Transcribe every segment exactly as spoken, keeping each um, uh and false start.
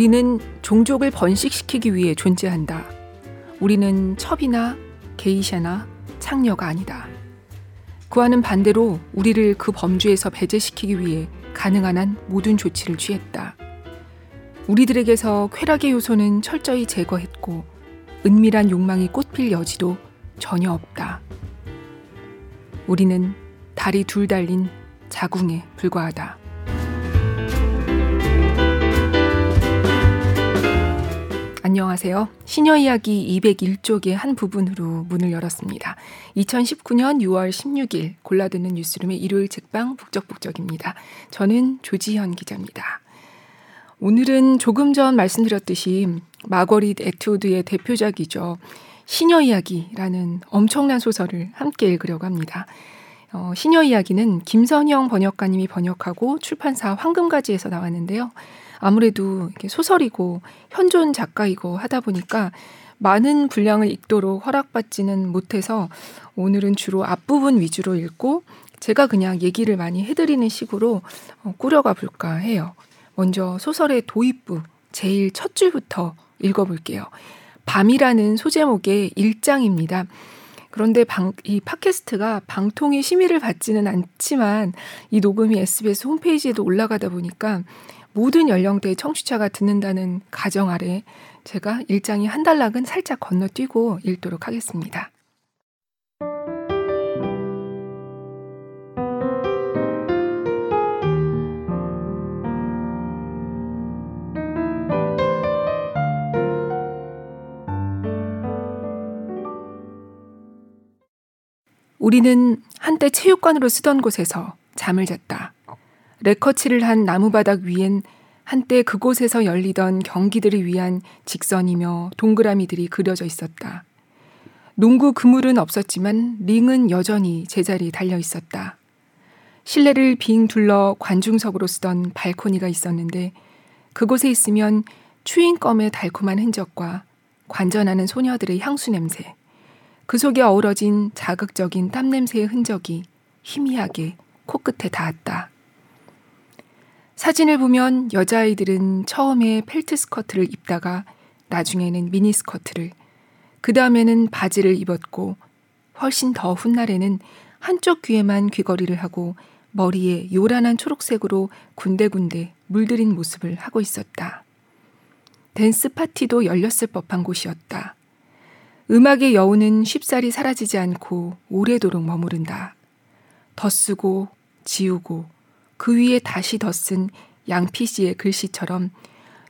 우리는 종족을 번식시키기 위해 존재한다. 우리는 첩이나 게이샤나 창녀가 아니다. 그와는 반대로 우리를 그 범주에서 배제시키기 위해 가능한 한 모든 조치를 취했다. 우리들에게서 쾌락의 요소는 철저히 제거했고 은밀한 욕망이 꽃필 여지도 전혀 없다. 우리는 다리 둘 달린 자궁에 불과하다. 안녕하세요. 시녀이야기 이백일 쪽의 한 부분으로 문을 열었습니다. 이천십구년 유월 십육일 골라드는 뉴스룸의 일요일 책방 북적북적입니다. 저는 조지현 기자입니다. 오늘은 조금 전 말씀드렸듯이 마거릿 애트우드의 대표작이죠. 시녀이야기라는 엄청난 소설을 함께 읽으려고 합니다. 어, 시녀이야기는 김선영 번역가님이 번역하고 출판사 황금가지에서 나왔는데요. 아무래도 소설이고 현존 작가이고 하다 보니까 많은 분량을 읽도록 허락받지는 못해서 오늘은 주로 앞부분 위주로 읽고 제가 그냥 얘기를 많이 해드리는 식으로 꾸려가 볼까 해요. 먼저 소설의 도입부 제일 첫 줄부터 읽어볼게요. 밤이라는 소제목의 일 장입니다. 그런데 방, 이 팟캐스트가 방통위 심의를 받지는 않지만 이 녹음이 에스비에스 홈페이지에도 올라가다 보니까 모든 연령대의 청취자가 듣는다는 가정 아래 제가 일장이 한 단락은 살짝 건너뛰고 읽도록 하겠습니다. 우리는 한때 체육관으로 쓰던 곳에서 잠을 잤다. 레커치를 한 나무바닥 위엔 한때 그곳에서 열리던 경기들을 위한 직선이며 동그라미들이 그려져 있었다. 농구 그물은 없었지만 링은 여전히 제자리에 달려 있었다. 실내를 빙 둘러 관중석으로 쓰던 발코니가 있었는데 그곳에 있으면 추인껌의 달콤한 흔적과 관전하는 소녀들의 향수 냄새, 그 속에 어우러진 자극적인 땀 냄새의 흔적이 희미하게 코끝에 닿았다. 사진을 보면 여자아이들은 처음에 펠트 스커트를 입다가 나중에는 미니스커트를, 그 다음에는 바지를 입었고 훨씬 더 훗날에는 한쪽 귀에만 귀걸이를 하고 머리에 요란한 초록색으로 군데군데 물들인 모습을 하고 있었다. 댄스 파티도 열렸을 법한 곳이었다. 음악의 여운은 쉽사리 사라지지 않고 오래도록 머무른다. 덧쓰고 지우고 그 위에 다시 덧쓴 양피씨의 글씨처럼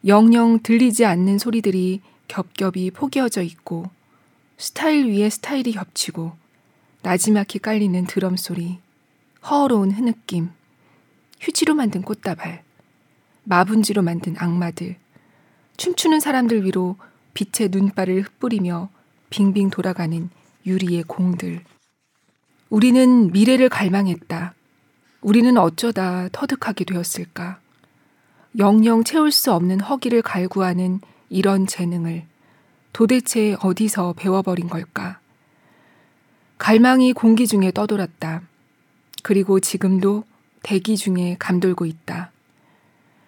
영영 들리지 않는 소리들이 겹겹이 포개어져 있고 스타일 위에 스타일이 겹치고 나지막히 깔리는 드럼 소리, 허어로운 흐느낌, 휴지로 만든 꽃다발, 마분지로 만든 악마들, 춤추는 사람들 위로 빛의 눈발을 흩뿌리며 빙빙 돌아가는 유리의 공들. 우리는 미래를 갈망했다. 우리는 어쩌다 터득하게 되었을까? 영영 채울 수 없는 허기를 갈구하는 이런 재능을 도대체 어디서 배워버린 걸까? 갈망이 공기 중에 떠돌았다. 그리고 지금도 대기 중에 감돌고 있다.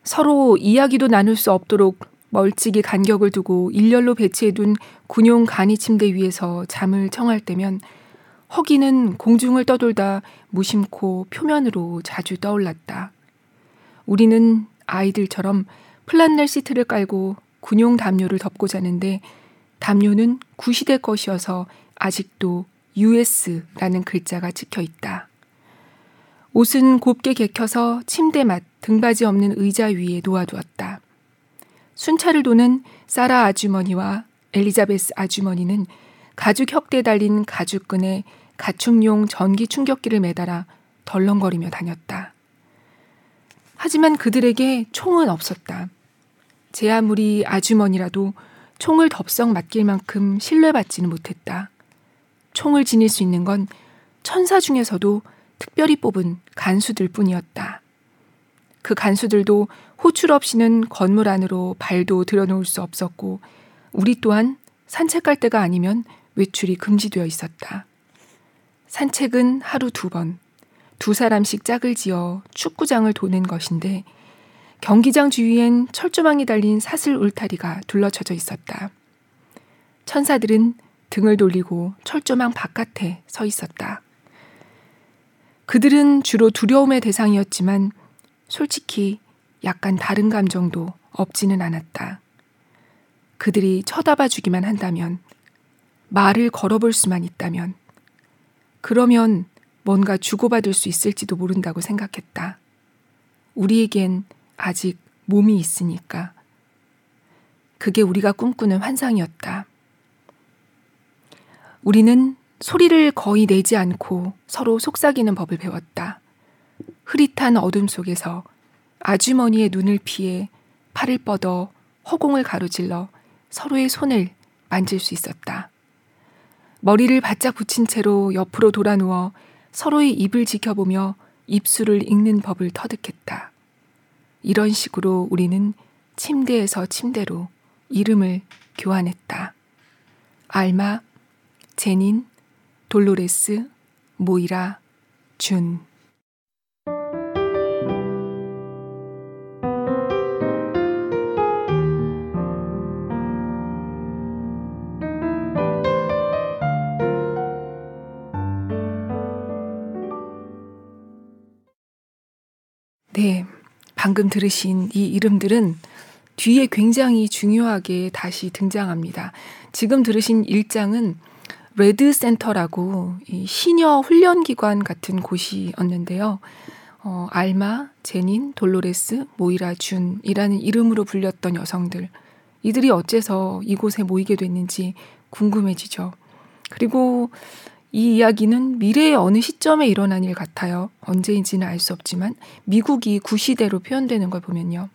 서로 이야기도 나눌 수 없도록 멀찍이 간격을 두고 일렬로 배치해둔 군용 간이 침대 위에서 잠을 청할 때면 허기는 공중을 떠돌다 무심코 표면으로 자주 떠올랐다. 우리는 아이들처럼 플란넬 시트를 깔고 군용 담요를 덮고 자는데 담요는 구시대 것이어서 아직도 유에스라는 글자가 찍혀있다. 옷은 곱게 개켜서 침대 mat 등받이 없는 의자 위에 놓아두었다. 순찰을 도는 사라 아주머니와 엘리자베스 아주머니는 가죽 혁대에 달린 가죽끈에 가축용 전기 충격기를 매달아 덜렁거리며 다녔다. 하지만 그들에게 총은 없었다. 제 아무리 아주머니라도 총을 덥석 맡길 만큼 신뢰받지는 못했다. 총을 지닐 수 있는 건 천사 중에서도 특별히 뽑은 간수들 뿐이었다. 그 간수들도 호출 없이는 건물 안으로 발도 들여놓을 수 없었고 우리 또한 산책할 때가 아니면 외출이 금지되어 있었다. 산책은 하루 두 번, 두 사람씩 짝을 지어 축구장을 도는 것인데 경기장 주위엔 철조망이 달린 사슬 울타리가 둘러쳐져 있었다. 천사들은 등을 돌리고 철조망 바깥에 서 있었다. 그들은 주로 두려움의 대상이었지만 솔직히 약간 다른 감정도 없지는 않았다. 그들이 쳐다봐 주기만 한다면, 말을 걸어볼 수만 있다면, 그러면 뭔가 주고받을 수 있을지도 모른다고 생각했다. 우리에겐 아직 몸이 있으니까. 그게 우리가 꿈꾸는 환상이었다. 우리는 소리를 거의 내지 않고 서로 속삭이는 법을 배웠다. 흐릿한 어둠 속에서 아주머니의 눈을 피해 팔을 뻗어 허공을 가로질러 서로의 손을 만질 수 있었다. 머리를 바짝 붙인 채로 옆으로 돌아 누워 서로의 입을 지켜보며 입술을 읽는 법을 터득했다. 이런 식으로 우리는 침대에서 침대로 이름을 교환했다. 알마, 제닌, 돌로레스, 모이라, 준. 네, 방금 들으신 이 이름들은 뒤에 굉장히 중요하게 다시 등장합니다. 지금 들으신 일 장은 레드 센터라고 이 시녀 훈련기관 같은 곳이었는데요. 어, 알마, 제닌, 돌로레스, 모이라, 준이라는 이름으로 불렸던 여성들. 이들이 어째서 이곳에 모이게 됐는지 궁금해지죠. 그리고 이 이야기는 미래의 어느 시점에 일어난 일 같아요. 언제인지는 알 수 없지만 미국이 구시대로 표현되는 걸 보면요.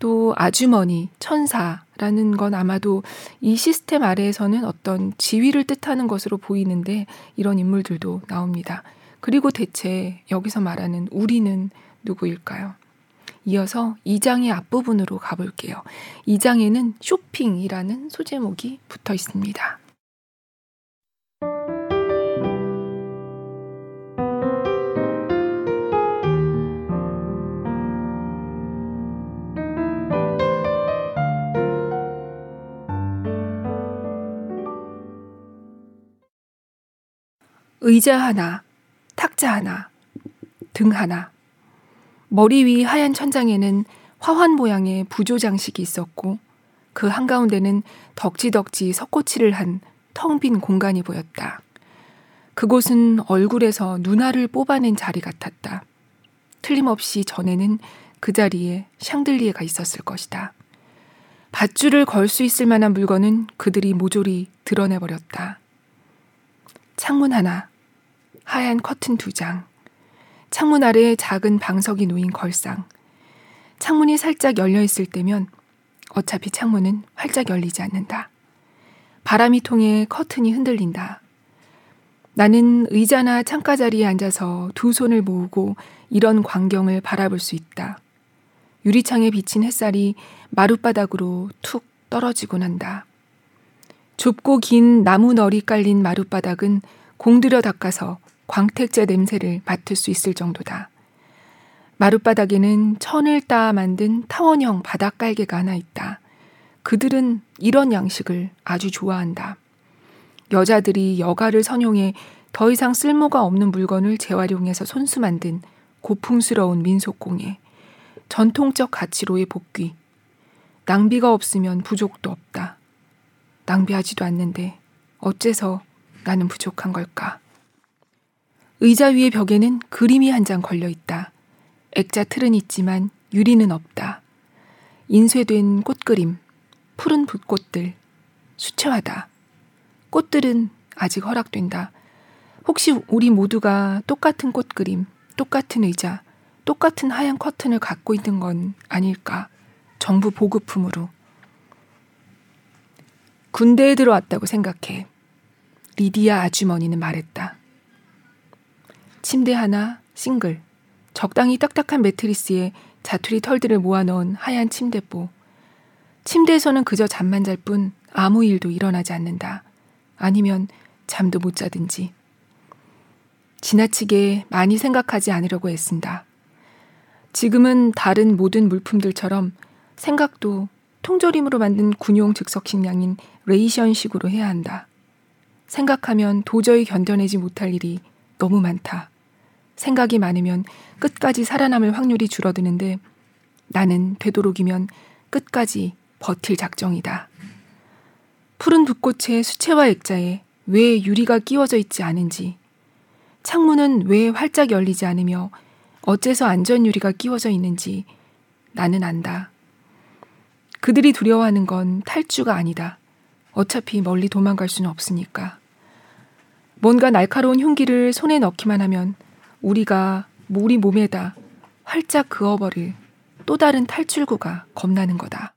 또 아주머니, 천사라는 건 아마도 이 시스템 아래에서는 어떤 지위를 뜻하는 것으로 보이는데 이런 인물들도 나옵니다. 그리고 대체 여기서 말하는 우리는 누구일까요? 이어서 이 장의 앞부분으로 가볼게요. 이 장에는 쇼핑이라는 소제목이 붙어 있습니다. 의자 하나, 탁자 하나, 등 하나. 머리 위 하얀 천장에는 화환 모양의 부조 장식이 있었고 그 한가운데는 덕지덕지 석고치를 한 텅 빈 공간이 보였다. 그곳은 얼굴에서 눈알을 뽑아낸 자리 같았다. 틀림없이 전에는 그 자리에 샹들리에가 있었을 것이다. 밧줄을 걸 수 있을 만한 물건은 그들이 모조리 드러내버렸다. 창문 하나, 하얀 커튼 두 장, 창문 아래에 작은 방석이 놓인 걸상. 창문이 살짝 열려있을 때면 어차피 창문은 활짝 열리지 않는다. 바람이 통해 커튼이 흔들린다. 나는 의자나 창가 자리에 앉아서 두 손을 모으고 이런 광경을 바라볼 수 있다. 유리창에 비친 햇살이 마룻바닥으로 툭 떨어지곤 한다. 좁고 긴 나무 널이 깔린 마룻바닥은 공들여 닦아서 광택제 냄새를 맡을 수 있을 정도다. 마룻바닥에는 천을 따 만든 타원형 바닥갈개가 하나 있다. 그들은 이런 양식을 아주 좋아한다. 여자들이 여가를 선용해 더 이상 쓸모가 없는 물건을 재활용해서 손수 만든 고풍스러운 민속공예, 전통적 가치로의 복귀, 낭비가 없으면 부족도 없다. 낭비하지도 않는데 어째서 나는 부족한 걸까? 의자 위의 벽에는 그림이 한 장 걸려있다. 액자 틀은 있지만 유리는 없다. 인쇄된 꽃그림, 푸른 붓꽃들, 수채화다. 꽃들은 아직 허락된다. 혹시 우리 모두가 똑같은 꽃그림, 똑같은 의자, 똑같은 하얀 커튼을 갖고 있는 건 아닐까? 정부 보급품으로. 군대에 들어왔다고 생각해. 리디아 아주머니는 말했다. 침대 하나, 싱글. 적당히 딱딱한 매트리스에 자투리 털들을 모아넣은 하얀 침대보. 침대에서는 그저 잠만 잘 뿐 아무 일도 일어나지 않는다. 아니면 잠도 못 자든지. 지나치게 많이 생각하지 않으려고 애쓴다. 지금은 다른 모든 물품들처럼 생각도 통조림으로 만든 군용 즉석식량인 레이션식으로 해야 한다. 생각하면 도저히 견뎌내지 못할 일이 너무 많다. 생각이 많으면 끝까지 살아남을 확률이 줄어드는데 나는 되도록이면 끝까지 버틸 작정이다. 푸른 붓꽃의 수채화 액자에 왜 유리가 끼워져 있지 않은지, 창문은 왜 활짝 열리지 않으며 어째서 안전유리가 끼워져 있는지 나는 안다. 그들이 두려워하는 건 탈주가 아니다. 어차피 멀리 도망갈 수는 없으니까. 뭔가 날카로운 흉기를 손에 넣기만 하면 우리가 우리 몸에다 활짝 그어버릴 또 다른 탈출구가 겁나는 거다.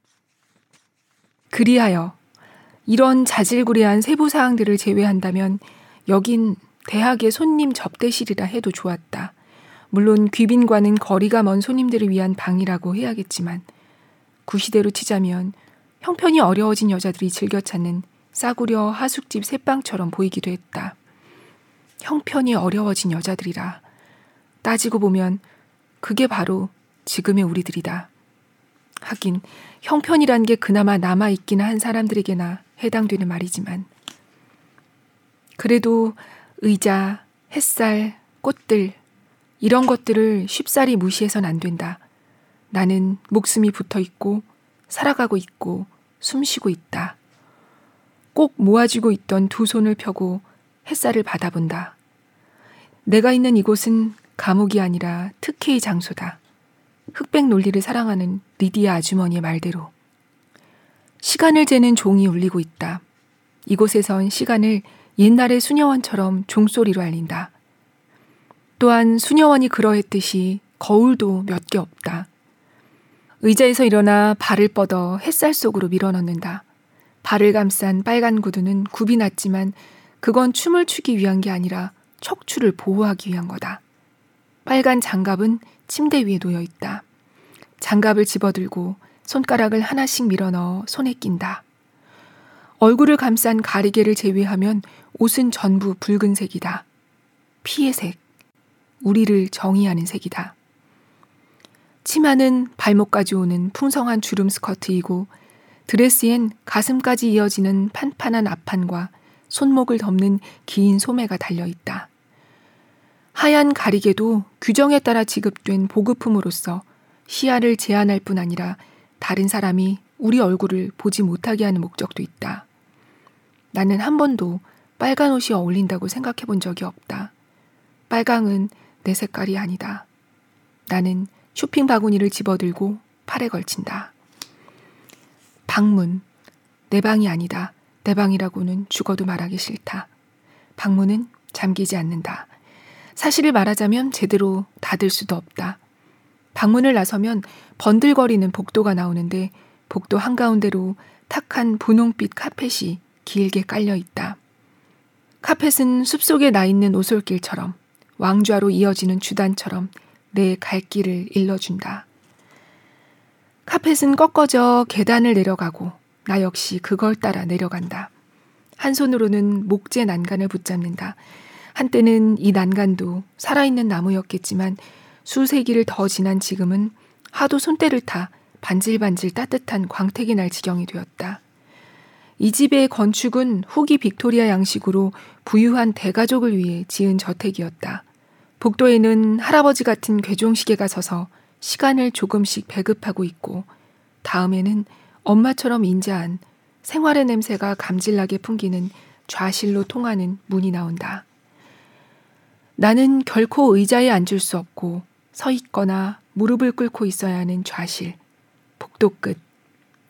그리하여 이런 자질구레한 세부사항들을 제외한다면 여긴 대학의 손님 접대실이라 해도 좋았다. 물론 귀빈과는 거리가 먼 손님들을 위한 방이라고 해야겠지만 구시대로 치자면 형편이 어려워진 여자들이 즐겨 찾는 싸구려 하숙집 셋방처럼 보이기도 했다. 형편이 어려워진 여자들이라. 따지고 보면 그게 바로 지금의 우리들이다. 하긴 형편이란 게 그나마 남아있기나 한 사람들에게나 해당되는 말이지만 그래도 의자, 햇살, 꽃들 이런 것들을 쉽사리 무시해선 안 된다. 나는 목숨이 붙어있고 살아가고 있고 숨쉬고 있다. 꼭 모아쥐고 있던 두 손을 펴고 햇살을 받아본다. 내가 있는 이곳은 감옥이 아니라 특혜의 장소다. 흑백 논리를 사랑하는 리디아 아주머니의 말대로. 시간을 재는 종이 울리고 있다. 이곳에선 시간을 옛날의 수녀원처럼 종소리로 알린다. 또한 수녀원이 그러했듯이 거울도 몇 개 없다. 의자에서 일어나 발을 뻗어 햇살 속으로 밀어넣는다. 발을 감싼 빨간 구두는 굽이 났지만 그건 춤을 추기 위한 게 아니라 척추를 보호하기 위한 거다. 빨간 장갑은 침대 위에 놓여 있다. 장갑을 집어들고 손가락을 하나씩 밀어넣어 손에 낀다. 얼굴을 감싼 가리개를 제외하면 옷은 전부 붉은색이다. 피의 색, 우리를 정의하는 색이다. 치마는 발목까지 오는 풍성한 주름 스커트이고 드레스엔 가슴까지 이어지는 판판한 앞판과 손목을 덮는 긴 소매가 달려있다. 하얀 가리개도 규정에 따라 지급된 보급품으로서 시야를 제한할 뿐 아니라 다른 사람이 우리 얼굴을 보지 못하게 하는 목적도 있다. 나는 한 번도 빨간 옷이 어울린다고 생각해 본 적이 없다. 빨강은 내 색깔이 아니다. 나는 쇼핑 바구니를 집어들고 팔에 걸친다. 방문. 내 방이 아니다. 내 방이라고는 죽어도 말하기 싫다. 방문은 잠기지 않는다. 사실을 말하자면 제대로 닫을 수도 없다. 방문을 나서면 번들거리는 복도가 나오는데 복도 한가운데로 탁한 분홍빛 카펫이 길게 깔려있다. 카펫은 숲속에 나 있는 오솔길처럼 왕좌로 이어지는 주단처럼 내 갈 길을 일러준다. 카펫은 꺾어져 계단을 내려가고 나 역시 그걸 따라 내려간다. 한 손으로는 목재 난간을 붙잡는다. 한때는 이 난간도 살아있는 나무였겠지만 수세기를 더 지난 지금은 하도 손때를 타 반질반질 따뜻한 광택이 날 지경이 되었다. 이 집의 건축은 후기 빅토리아 양식으로 부유한 대가족을 위해 지은 저택이었다. 복도에는 할아버지 같은 괴종시계가 서서 시간을 조금씩 배급하고 있고 다음에는 엄마처럼 인자한 생활의 냄새가 감질나게 풍기는 좌실로 통하는 문이 나온다. 나는 결코 의자에 앉을 수 없고 서 있거나 무릎을 꿇고 있어야 하는 좌실, 복도 끝,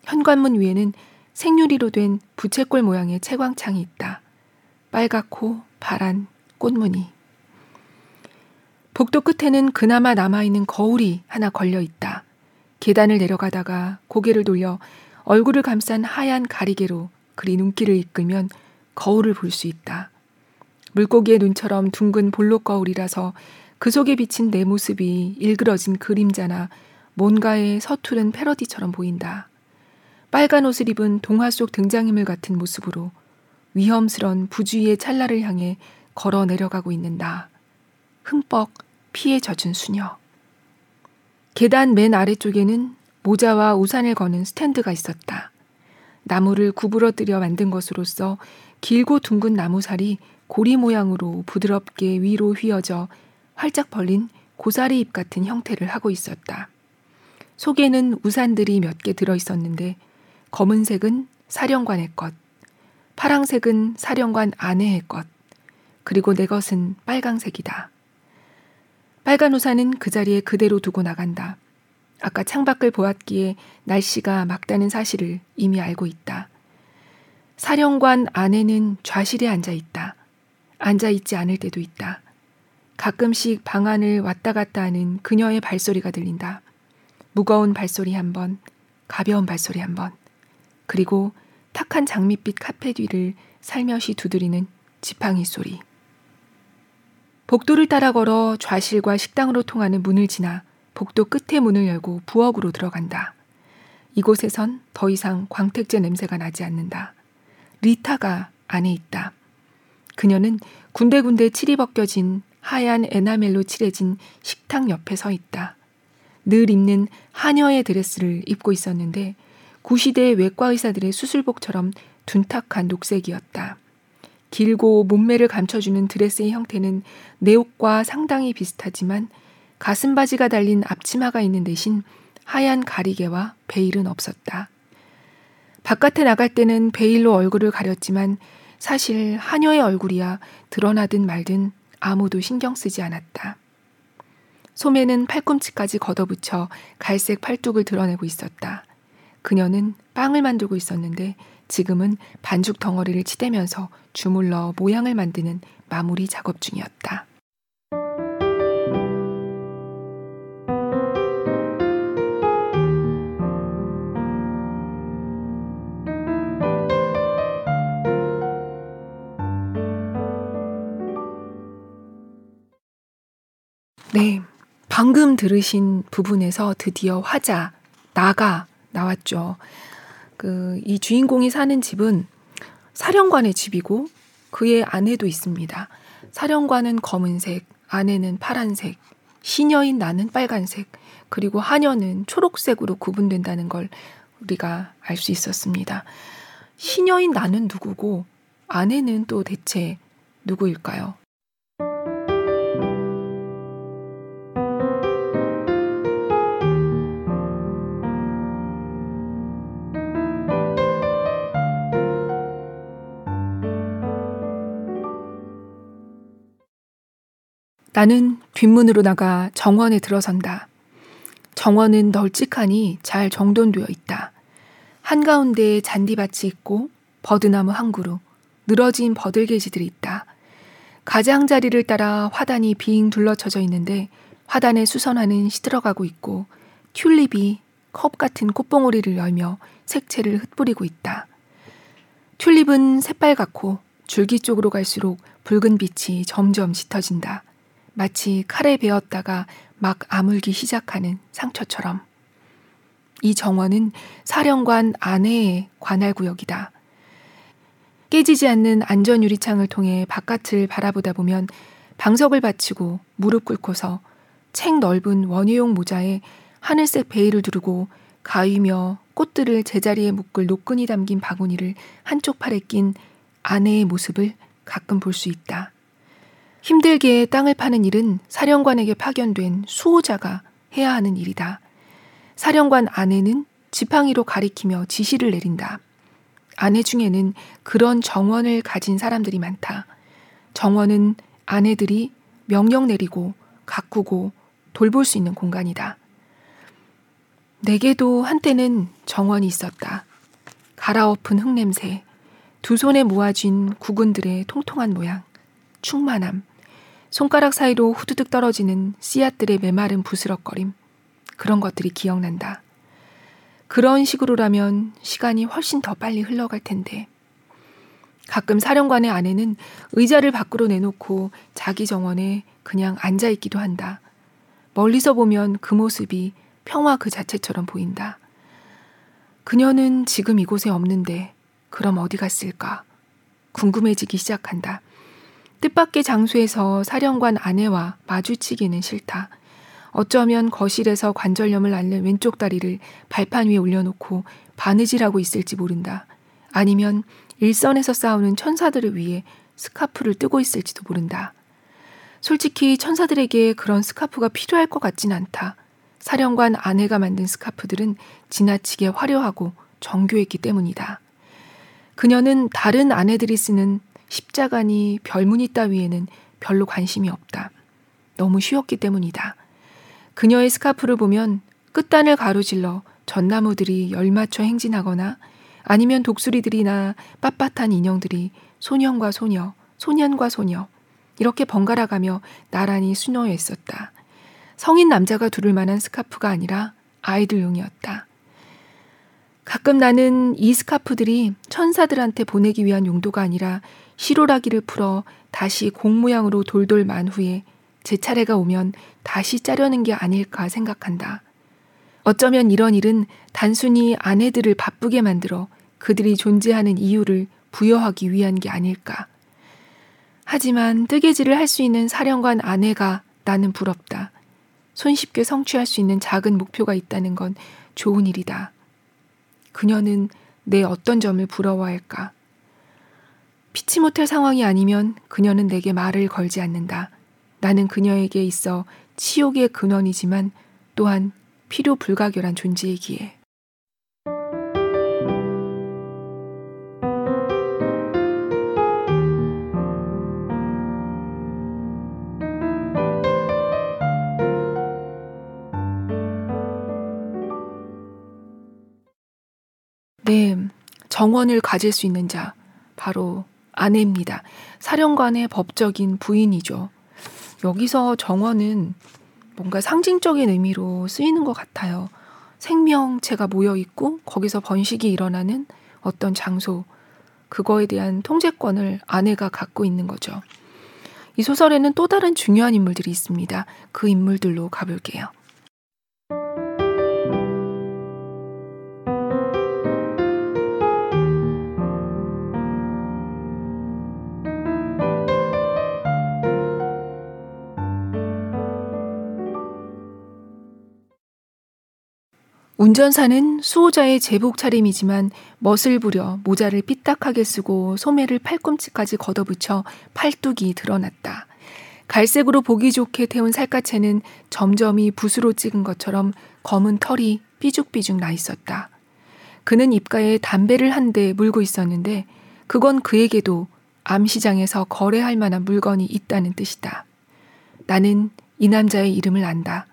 현관문 위에는 생유리로 된 부채꼴 모양의 채광창이 있다. 빨갛고 파란 꽃무늬. 복도 끝에는 그나마 남아있는 거울이 하나 걸려있다. 계단을 내려가다가 고개를 돌려 얼굴을 감싼 하얀 가리개로 그리 눈길을 이끌면 거울을 볼 수 있다. 물고기의 눈처럼 둥근 볼록 거울이라서 그 속에 비친 내 모습이 일그러진 그림자나 뭔가의 서투른 패러디처럼 보인다. 빨간 옷을 입은 동화 속 등장인물 같은 모습으로 위험스런 부주의의 찰나를 향해 걸어 내려가고 있는 나. 흠뻑 피에 젖은 수녀. 계단 맨 아래쪽에는 모자와 우산을 거는 스탠드가 있었다. 나무를 구부러뜨려 만든 것으로서 길고 둥근 나무살이 고리 모양으로 부드럽게 위로 휘어져 활짝 벌린 고사리 잎 같은 형태를 하고 있었다. 속에는 우산들이 몇 개 들어있었는데 검은색은 사령관의 것, 파랑색은 사령관 아내의 것, 그리고 내 것은 빨강색이다. 빨간 우산은 그 자리에 그대로 두고 나간다. 아까 창밖을 보았기에 날씨가 맑다는 사실을 이미 알고 있다. 사령관 아내는 좌실에 앉아있다. 앉아있지 않을 때도 있다. 가끔씩 방 안을 왔다 갔다 하는 그녀의 발소리가 들린다. 무거운 발소리 한 번, 가벼운 발소리 한 번, 그리고 탁한 장밋빛 카펫 위를 살며시 두드리는 지팡이 소리. 복도를 따라 걸어 좌실과 식당으로 통하는 문을 지나 복도 끝에 문을 열고 부엌으로 들어간다. 이곳에선 더 이상 광택제 냄새가 나지 않는다. 리타가 안에 있다. 그녀는 군데군데 칠이 벗겨진 하얀 에나멜로 칠해진 식탁 옆에 서 있다. 늘 입는 하녀의 드레스를 입고 있었는데 구시대 외과의사들의 수술복처럼 둔탁한 녹색이었다. 길고 몸매를 감춰주는 드레스의 형태는 내 옷과 상당히 비슷하지만 가슴바지가 달린 앞치마가 있는 대신 하얀 가리개와 베일은 없었다. 바깥에 나갈 때는 베일로 얼굴을 가렸지만 사실 하녀의 얼굴이야 드러나든 말든 아무도 신경 쓰지 않았다. 소매는 팔꿈치까지 걷어붙여 갈색 팔뚝을 드러내고 있었다. 그녀는 빵을 만들고 있었는데 지금은 반죽 덩어리를 치대면서 주물러 모양을 만드는 마무리 작업 중이었다. 네, 방금 들으신 부분에서 드디어 화자, 나가 나왔죠. 그, 이 주인공이 사는 집은 사령관의 집이고 그의 아내도 있습니다. 사령관은 검은색, 아내는 파란색, 시녀인 나는 빨간색, 그리고 하녀는 초록색으로 구분된다는 걸 우리가 알 수 있었습니다. 시녀인 나는 누구고 아내는 또 대체 누구일까요? 나는 뒷문으로 나가 정원에 들어선다. 정원은 널찍하니 잘 정돈되어 있다. 한가운데에 잔디밭이 있고 버드나무 한 그루, 늘어진 버들개지들이 있다. 가장자리를 따라 화단이 빙 둘러쳐져 있는데 화단의 수선화는 시들어가고 있고 튤립이 컵 같은 콧봉오리를 열며 색채를 흩뿌리고 있다. 튤립은 새빨갛고 줄기 쪽으로 갈수록 붉은 빛이 점점 짙어진다. 마치 칼에 베었다가 막 아물기 시작하는 상처처럼. 이 정원은 사령관 아내의 관할구역이다. 깨지지 않는 안전유리창을 통해 바깥을 바라보다 보면 방석을 받치고 무릎 꿇고서 챙 넓은 원예용 모자에 하늘색 베일을 두르고 가위며 꽃들을 제자리에 묶을 노끈이 담긴 바구니를 한쪽 팔에 낀 아내의 모습을 가끔 볼 수 있다. 힘들게 땅을 파는 일은 사령관에게 파견된 수호자가 해야 하는 일이다. 사령관 아내는 지팡이로 가리키며 지시를 내린다. 아내 중에는 그런 정원을 가진 사람들이 많다. 정원은 아내들이 명령 내리고 가꾸고 돌볼 수 있는 공간이다. 내게도 한때는 정원이 있었다. 갈아엎은 흙냄새, 두 손에 모아진 구근들의 통통한 모양, 충만함, 손가락 사이로 후두둑 떨어지는 씨앗들의 메마른 부스럭거림, 그런 것들이 기억난다. 그런 식으로라면 시간이 훨씬 더 빨리 흘러갈 텐데. 가끔 사령관의 아내는 의자를 밖으로 내놓고 자기 정원에 그냥 앉아있기도 한다. 멀리서 보면 그 모습이 평화 그 자체처럼 보인다. 그녀는 지금 이곳에 없는데 그럼 어디 갔을까? 궁금해지기 시작한다. 뜻밖의 장소에서 사령관 아내와 마주치기는 싫다. 어쩌면 거실에서 관절염을 앓는 왼쪽 다리를 발판 위에 올려놓고 바느질하고 있을지 모른다. 아니면 일선에서 싸우는 천사들을 위해 스카프를 뜨고 있을지도 모른다. 솔직히 천사들에게 그런 스카프가 필요할 것 같진 않다. 사령관 아내가 만든 스카프들은 지나치게 화려하고 정교했기 때문이다. 그녀는 다른 아내들이 쓰는 십자가니 별무늬 따위에는 별로 관심이 없다. 너무 쉬웠기 때문이다. 그녀의 스카프를 보면 끝단을 가로질러 전나무들이 열맞춰 행진하거나 아니면 독수리들이나 빳빳한 인형들이 소년과 소녀, 소년과 소녀 이렇게 번갈아가며 나란히 수놓여 있었다. 성인 남자가 두를 만한 스카프가 아니라 아이들용이었다. 가끔 나는 이 스카프들이 천사들한테 보내기 위한 용도가 아니라 시로라기를 풀어 다시 공 모양으로 돌돌 만 후에 제 차례가 오면 다시 짜려는 게 아닐까 생각한다. 어쩌면 이런 일은 단순히 아내들을 바쁘게 만들어 그들이 존재하는 이유를 부여하기 위한 게 아닐까. 하지만 뜨개질을 할 수 있는 사령관 아내가 나는 부럽다. 손쉽게 성취할 수 있는 작은 목표가 있다는 건 좋은 일이다. 그녀는 내 어떤 점을 부러워할까? 피치 못할 상황이 아니면 그녀는 내게 말을 걸지 않는다. 나는 그녀에게 있어 치욕의 근원이지만 또한 필요 불가결한 존재이기에. 네, 정원을 가질 수 있는 자, 바로 아내입니다. 사령관의 법적인 부인이죠. 여기서 정원은 뭔가 상징적인 의미로 쓰이는 것 같아요. 생명체가 모여있고 거기서 번식이 일어나는 어떤 장소, 그거에 대한 통제권을 아내가 갖고 있는 거죠. 이 소설에는 또 다른 중요한 인물들이 있습니다. 그 인물들로 가볼게요. 운전사는 수호자의 제복 차림이지만 멋을 부려 모자를 삐딱하게 쓰고 소매를 팔꿈치까지 걷어붙여 팔뚝이 드러났다. 갈색으로 보기 좋게 태운 살갗에는 점점이 붓으로 찍은 것처럼 검은 털이 삐죽삐죽 나 있었다. 그는 입가에 담배를 한 대 물고 있었는데 그건 그에게도 암시장에서 거래할 만한 물건이 있다는 뜻이다. 나는 이 남자의 이름을 안다.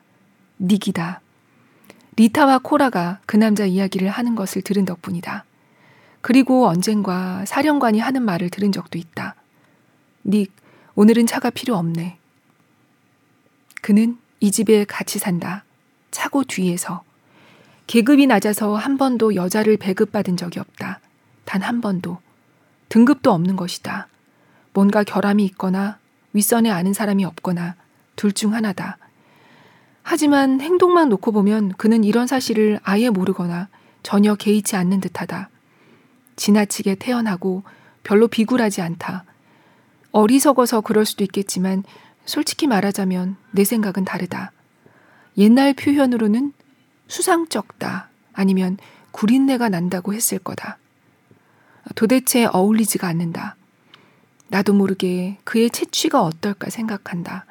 닉이다. 리타와 코라가 그 남자 이야기를 하는 것을 들은 덕분이다. 그리고 언젠가 사령관이 하는 말을 들은 적도 있다. 닉, 오늘은 차가 필요 없네. 그는 이 집에 같이 산다. 차고 뒤에서. 계급이 낮아서 한 번도 여자를 배급받은 적이 없다. 단 한 번도. 등급도 없는 것이다. 뭔가 결함이 있거나 윗선에 아는 사람이 없거나 둘 중 하나다. 하지만 행동만 놓고 보면 그는 이런 사실을 아예 모르거나 전혀 개의치 않는 듯하다. 지나치게 태연하고 별로 비굴하지 않다. 어리석어서 그럴 수도 있겠지만 솔직히 말하자면 내 생각은 다르다. 옛날 표현으로는 수상쩍다 아니면 구린내가 난다고 했을 거다. 도대체 어울리지가 않는다. 나도 모르게 그의 채취가 어떨까 생각한다.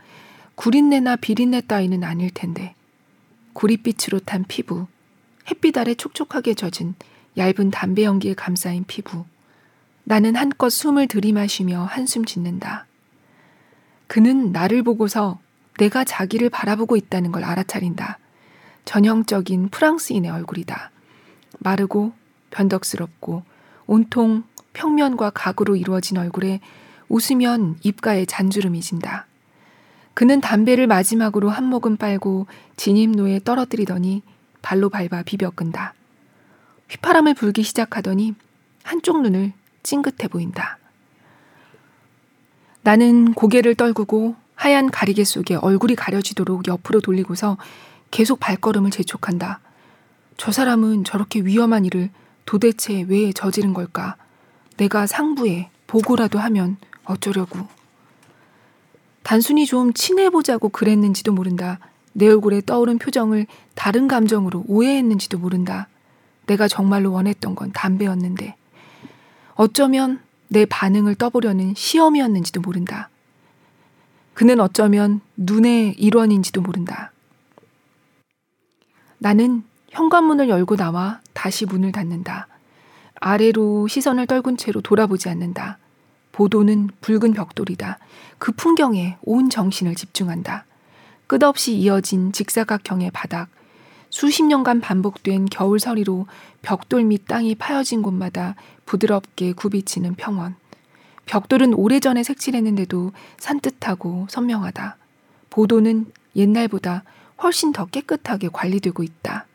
구린내나 비린내 따위는 아닐 텐데. 구릿빛으로 탄 피부, 햇빛 아래 촉촉하게 젖은 얇은 담배 연기에 감싸인 피부. 나는 한껏 숨을 들이마시며 한숨 짓는다. 그는 나를 보고서 내가 자기를 바라보고 있다는 걸 알아차린다. 전형적인 프랑스인의 얼굴이다. 마르고 변덕스럽고 온통 평면과 각으로 이루어진 얼굴에 웃으면 입가에 잔주름이 진다. 그는 담배를 마지막으로 한 모금 빨고 진입로에 떨어뜨리더니 발로 밟아 비벼 끈다. 휘파람을 불기 시작하더니 한쪽 눈을 찡긋해 보인다. 나는 고개를 떨구고 하얀 가리개 속에 얼굴이 가려지도록 옆으로 돌리고서 계속 발걸음을 재촉한다. 저 사람은 저렇게 위험한 일을 도대체 왜 저지른 걸까? 내가 상부에 보고라도 하면 어쩌려고. 단순히 좀 친해보자고 그랬는지도 모른다. 내 얼굴에 떠오른 표정을 다른 감정으로 오해했는지도 모른다. 내가 정말로 원했던 건 담배였는데 어쩌면 내 반응을 떠보려는 시험이었는지도 모른다. 그는 어쩌면 눈의 일원인지도 모른다. 나는 현관문을 열고 나와 다시 문을 닫는다. 아래로 시선을 떨군 채로 돌아보지 않는다. 보도는 붉은 벽돌이다. 그 풍경에 온 정신을 집중한다. 끝없이 이어진 직사각형의 바닥, 수십 년간 반복된 겨울서리로 벽돌 밑 땅이 파여진 곳마다 부드럽게 굽이치는 평원. 벽돌은 오래전에 색칠했는데도 산뜻하고 선명하다. 보도는 옛날보다 훨씬 더 깨끗하게 관리되고 있다.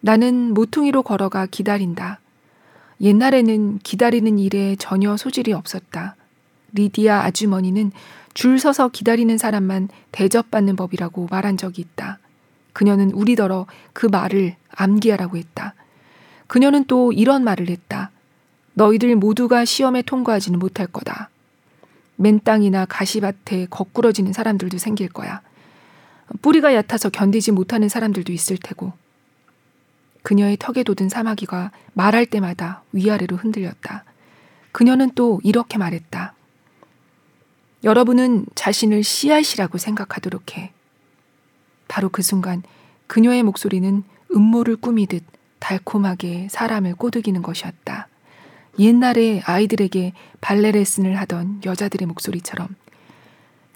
나는 모퉁이로 걸어가 기다린다. 옛날에는 기다리는 일에 전혀 소질이 없었다. 리디아 아주머니는 줄 서서 기다리는 사람만 대접받는 법이라고 말한 적이 있다. 그녀는 우리더러 그 말을 암기하라고 했다. 그녀는 또 이런 말을 했다. 너희들 모두가 시험에 통과하지는 못할 거다. 맨땅이나 가시밭에 거꾸러지는 사람들도 생길 거야. 뿌리가 얕아서 견디지 못하는 사람들도 있을 테고. 그녀의 턱에 돋은 사마귀가 말할 때마다 위아래로 흔들렸다. 그녀는 또 이렇게 말했다. 여러분은 자신을 씨앗이라고 생각하도록 해. 바로 그 순간 그녀의 목소리는 음모를 꾸미듯 달콤하게 사람을 꼬드기는 것이었다. 옛날에 아이들에게 발레 레슨을 하던 여자들의 목소리처럼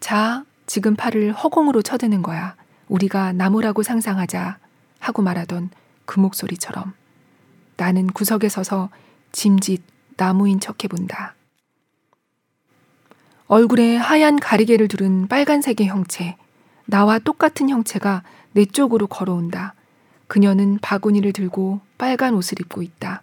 자, 지금 팔을 허공으로 쳐드는 거야. 우리가 나무라고 상상하자 하고 말하던 그 목소리처럼 나는 구석에 서서 짐짓 나무인 척 해본다. 얼굴에 하얀 가리개를 두른 빨간색의 형체, 나와 똑같은 형체가 내 쪽으로 걸어온다. 그녀는 바구니를 들고 빨간 옷을 입고 있다.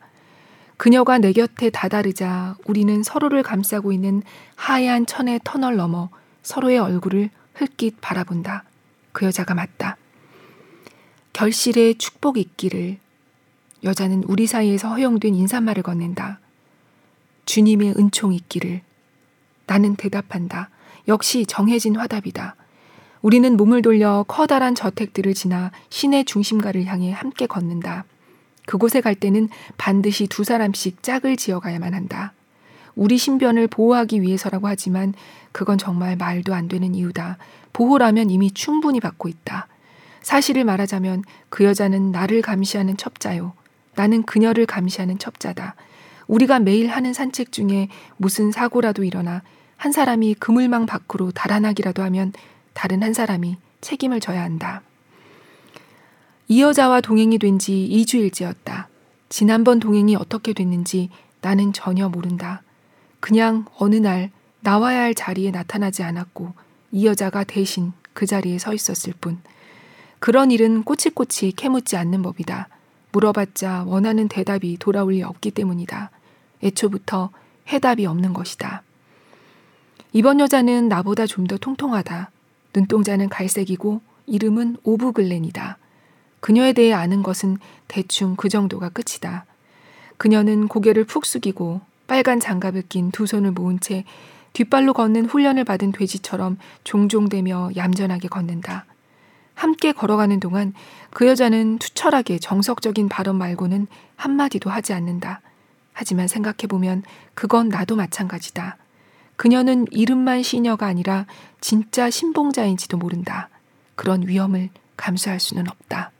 그녀가 내 곁에 다다르자 우리는 서로를 감싸고 있는 하얀 천의 터널 넘어 서로의 얼굴을 흘낏 바라본다. 그 여자가 맞다. 결실의 축복이 있기를. 여자는 우리 사이에서 허용된 인사말을 건넨다. 주님의 은총이 있기를. 나는 대답한다. 역시 정해진 화답이다. 우리는 몸을 돌려 커다란 저택들을 지나 시내 중심가를 향해 함께 걷는다. 그곳에 갈 때는 반드시 두 사람씩 짝을 지어가야만 한다. 우리 신변을 보호하기 위해서라고 하지만 그건 정말 말도 안 되는 이유다. 보호라면 이미 충분히 받고 있다. 사실을 말하자면 그 여자는 나를 감시하는 첩자요. 나는 그녀를 감시하는 첩자다. 우리가 매일 하는 산책 중에 무슨 사고라도 일어나 한 사람이 그물망 밖으로 달아나기라도 하면 다른 한 사람이 책임을 져야 한다. 이 여자와 동행이 된 지 이 주일째였다. 지난번 동행이 어떻게 됐는지 나는 전혀 모른다. 그냥 어느 날 나와야 할 자리에 나타나지 않았고 이 여자가 대신 그 자리에 서 있었을 뿐. 그런 일은 꼬치꼬치 캐묻지 않는 법이다. 물어봤자 원하는 대답이 돌아올 리 없기 때문이다. 애초부터 해답이 없는 것이다. 이번 여자는 나보다 좀 더 통통하다. 눈동자는 갈색이고 이름은 오브글렌이다. 그녀에 대해 아는 것은 대충 그 정도가 끝이다. 그녀는 고개를 푹 숙이고 빨간 장갑을 낀 두 손을 모은 채 뒷발로 걷는 훈련을 받은 돼지처럼 종종대며 얌전하게 걷는다. 함께 걸어가는 동안 그 여자는 투철하게 정석적인 발언 말고는 한마디도 하지 않는다. 하지만 생각해보면 그건 나도 마찬가지다. 그녀는 이름만 시녀가 아니라 진짜 신봉자인지도 모른다. 그런 위험을 감수할 수는 없다.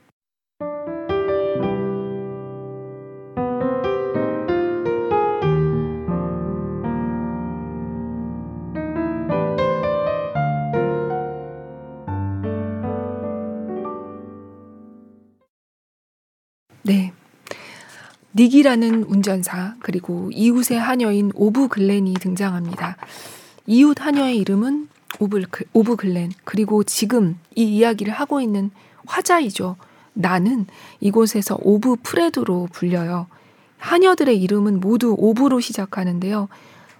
네, 닉이라는 운전사 그리고 이웃의 하녀인 오브글렌이 등장합니다. 이웃 하녀의 이름은 오브글렌, 그리고 지금 이 이야기를 하고 있는 화자이죠. 나는 이곳에서 오브 프레드로 불려요. 하녀들의 이름은 모두 오브로 시작하는데요.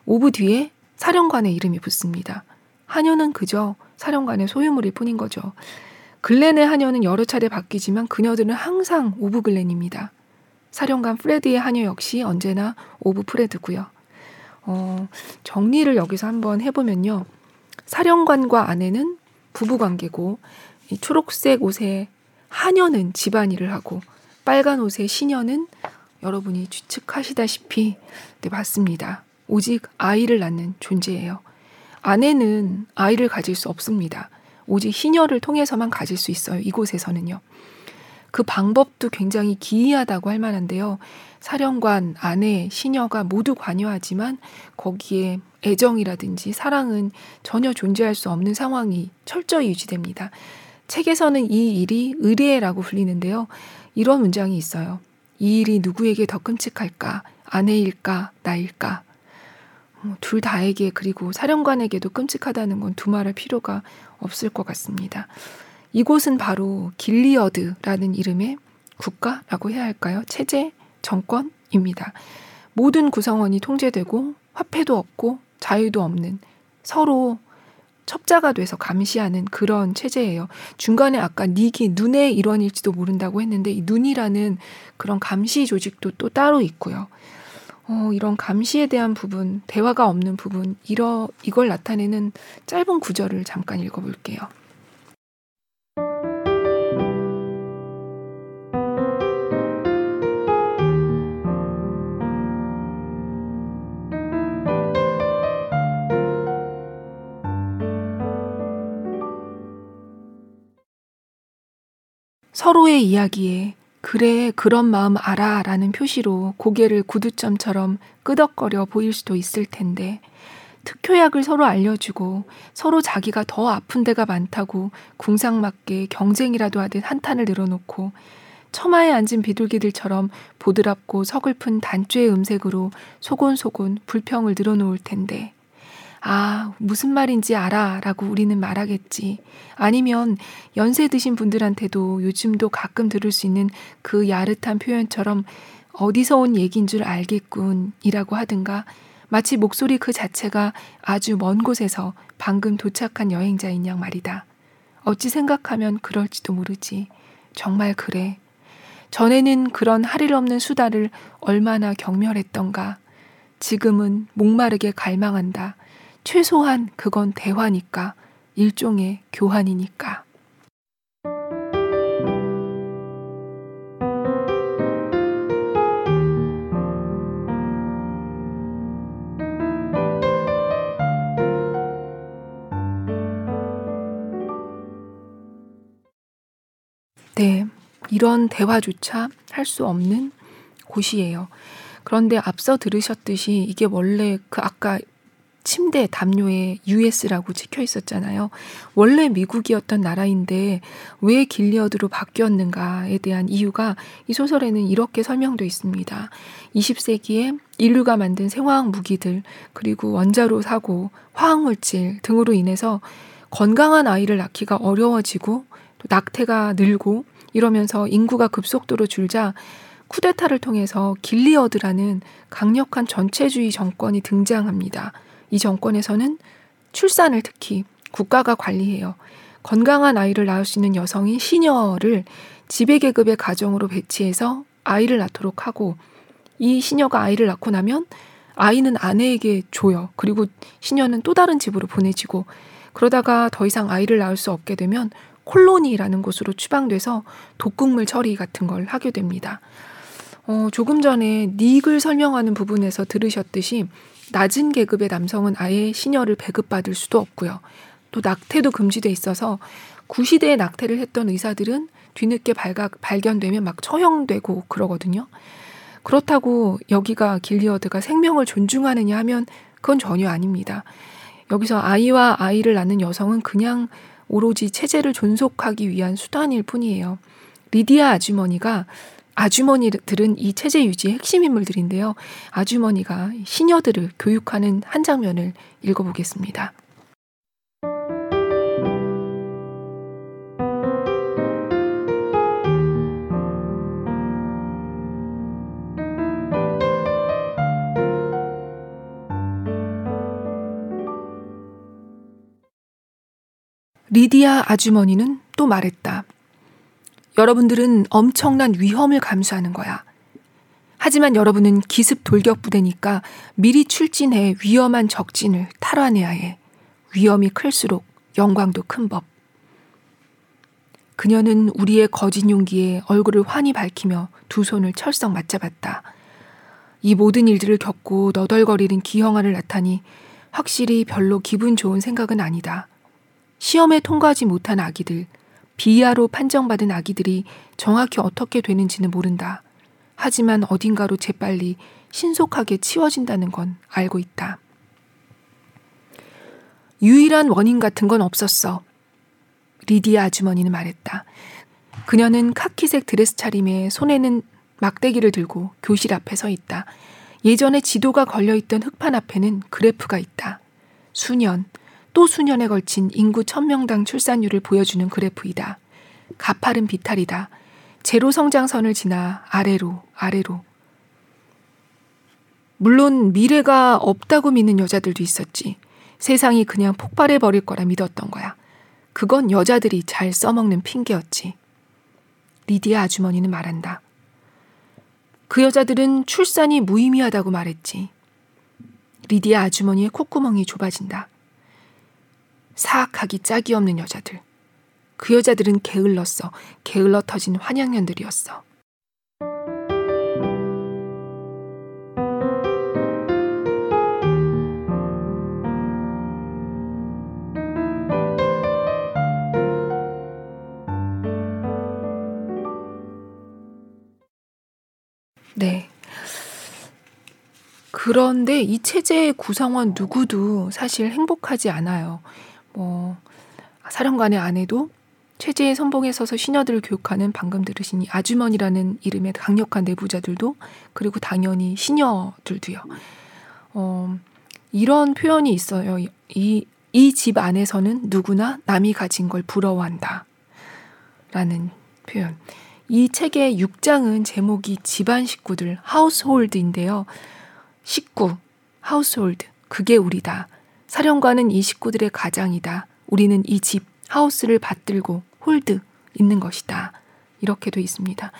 오브 뒤에 사령관의 이름이 붙습니다. 하녀는 그저 사령관의 소유물일 뿐인 거죠. 글렌의 하녀는 여러 차례 바뀌지만 그녀들은 항상 오브글렌입니다. 사령관 프레드의 하녀 역시 언제나 오브 프레드고요. 어, 정리를 여기서 한번 해보면요. 사령관과 아내는 부부관계고 이 초록색 옷의 하녀는 집안일을 하고 빨간 옷의 시녀는 여러분이 추측하시다시피 네, 맞습니다. 오직 아이를 낳는 존재예요. 아내는 아이를 가질 수 없습니다. 오직 시녀를 통해서만 가질 수 있어요. 이곳에서는요. 그 방법도 굉장히 기이하다고 할 만한데요. 사령관, 아내, 시녀가 모두 관여하지만 거기에 애정이라든지 사랑은 전혀 존재할 수 없는 상황이 철저히 유지됩니다. 책에서는 이 일이 의례라고 불리는데요. 이런 문장이 있어요. 이 일이 누구에게 더 끔찍할까? 아내일까? 나일까? 둘 다에게 그리고 사령관에게도 끔찍하다는 건 두말할 필요가 없을 것 같습니다. 이곳은 바로 길리어드라는 이름의 국가라고 해야 할까요? 체제, 정권입니다. 모든 구성원이 통제되고 화폐도 없고 자유도 없는 서로 첩자가 돼서 감시하는 그런 체제예요. 중간에 아까 닉이 눈의 일원일지도 모른다고 했는데 이 눈이라는 그런 감시 조직도 또 따로 있고요. 어, 이런 감시에 대한 부분, 대화가 없는 부분, 이러, 이걸 나타내는 짧은 구절을 잠깐 읽어볼게요. 서로의 이야기에 그래 그런 마음 알아 라는 표시로 고개를 구두점처럼 끄덕거려 보일 수도 있을 텐데 특효약을 서로 알려주고 서로 자기가 더 아픈 데가 많다고 궁상맞게 경쟁이라도 하듯 한탄을 늘어놓고 처마에 앉은 비둘기들처럼 보드랍고 서글픈 단죄의 음색으로 소곤소곤 불평을 늘어놓을 텐데 아, 무슨 말인지 알아 라고 우리는 말하겠지. 아니면 연세 드신 분들한테도 요즘도 가끔 들을 수 있는 그 야릇한 표현처럼 어디서 온 얘기인 줄 알겠군 이라고 하든가 마치 목소리 그 자체가 아주 먼 곳에서 방금 도착한 여행자인 양 말이다. 어찌 생각하면 그럴지도 모르지. 정말 그래. 전에는 그런 할일 없는 수다를 얼마나 경멸했던가. 지금은 목마르게 갈망한다. 최소한 그건 대화니까, 일종의 교환이니까. 네, 이런 대화조차 할 수 없는 곳이에요. 그런데 앞서 들으셨듯이 이게 원래 그 아까 침대 담요에 유에스라고 찍혀 있었잖아요. 원래 미국이었던 나라인데 왜 길리어드로 바뀌었는가에 대한 이유가 이 소설에는 이렇게 설명되어 있습니다. 이십 세기에 인류가 만든 생화학 무기들 그리고 원자로 사고, 화학물질 등으로 인해서 건강한 아이를 낳기가 어려워지고 또 낙태가 늘고 이러면서 인구가 급속도로 줄자 쿠데타를 통해서 길리어드라는 강력한 전체주의 정권이 등장합니다. 이 정권에서는 출산을 특히 국가가 관리해요. 건강한 아이를 낳을 수 있는 여성인 시녀를 지배계급의 가정으로 배치해서 아이를 낳도록 하고 이 시녀가 아이를 낳고 나면 아이는 아내에게 줘요. 그리고 시녀는 또 다른 집으로 보내지고 그러다가 더 이상 아이를 낳을 수 없게 되면 콜로니라는 곳으로 추방돼서 독극물 처리 같은 걸 하게 됩니다. 어, 조금 전에 닉을 설명하는 부분에서 들으셨듯이 낮은 계급의 남성은 아예 시녀를 배급받을 수도 없고요. 또 낙태도 금지돼 있어서 구시대에 낙태를 했던 의사들은 뒤늦게 발각, 발견되면 막 처형되고 그러거든요. 그렇다고 여기가 길리어드가 생명을 존중하느냐 하면 그건 전혀 아닙니다. 여기서 아이와 아이를 낳는 여성은 그냥 오로지 체제를 존속하기 위한 수단일 뿐이에요. 리디아 아주머니가 아주머니들은 이 체제 유지의 핵심 인물들인데요. 아주머니가 시녀들을 교육하는 한 장면을 읽어보겠습니다. 리디아 아주머니는 또 말했다. 여러분들은 엄청난 위험을 감수하는 거야. 하지만 여러분은 기습 돌격부대니까 미리 출진해 위험한 적진을 탈환해야 해. 위험이 클수록 영광도 큰 법. 그녀는 우리의 거짓 용기에 얼굴을 환히 밝히며 두 손을 철썩 맞잡았다. 이 모든 일들을 겪고 너덜거리는 기형아를 낳다니 확실히 별로 기분 좋은 생각은 아니다. 시험에 통과하지 못한 아기들, 비아로 판정받은 아기들이 정확히 어떻게 되는지는 모른다. 하지만 어딘가로 재빨리 신속하게 치워진다는 건 알고 있다. 유일한 원인 같은 건 없었어. 리디아 아주머니는 말했다. 그녀는 카키색 드레스 차림에 손에는 막대기를 들고 교실 앞에 서 있다. 예전에 지도가 걸려있던 흙판 앞에는 그래프가 있다. 수년, 또 수년에 걸친 인구 천 명당 출산율을 보여주는 그래프이다. 가파른 비탈이다. 제로 성장선을 지나 아래로, 아래로. 물론 미래가 없다고 믿는 여자들도 있었지. 세상이 그냥 폭발해버릴 거라 믿었던 거야. 그건 여자들이 잘 써먹는 핑계였지. 리디아 아주머니는 말한다. 그 여자들은 출산이 무의미하다고 말했지. 리디아 아주머니의 콧구멍이 좁아진다. 사악하기 짝이 없는 여자들. 그 여자들은 게을렀어. 게을러 터진 환양년들이었어. 네. 그런데 이 체제의 구성원 누구도 사실 행복하지 않아요. 뭐 사령관의 아내도 체제의 선봉에 서서 시녀들을 교육하는 방금 들으신 이 아주머니라는 이름의 강력한 내부자들도, 그리고 당연히 시녀들도요. 어, 이런 표현이 있어요. 이, 이 집 안에서는 누구나 남이 가진 걸 부러워한다. 라는 표현. 이 책의 육 장은 제목이 집안 식구들, 하우스홀드인데요. 식구, 하우스홀드, 그게 우리다. 사령관은 이 식구들의 가장이다. 우리는 이 집, 하우스를 받들고 홀드, 있는 것이다. 이렇게 돼 있습니다.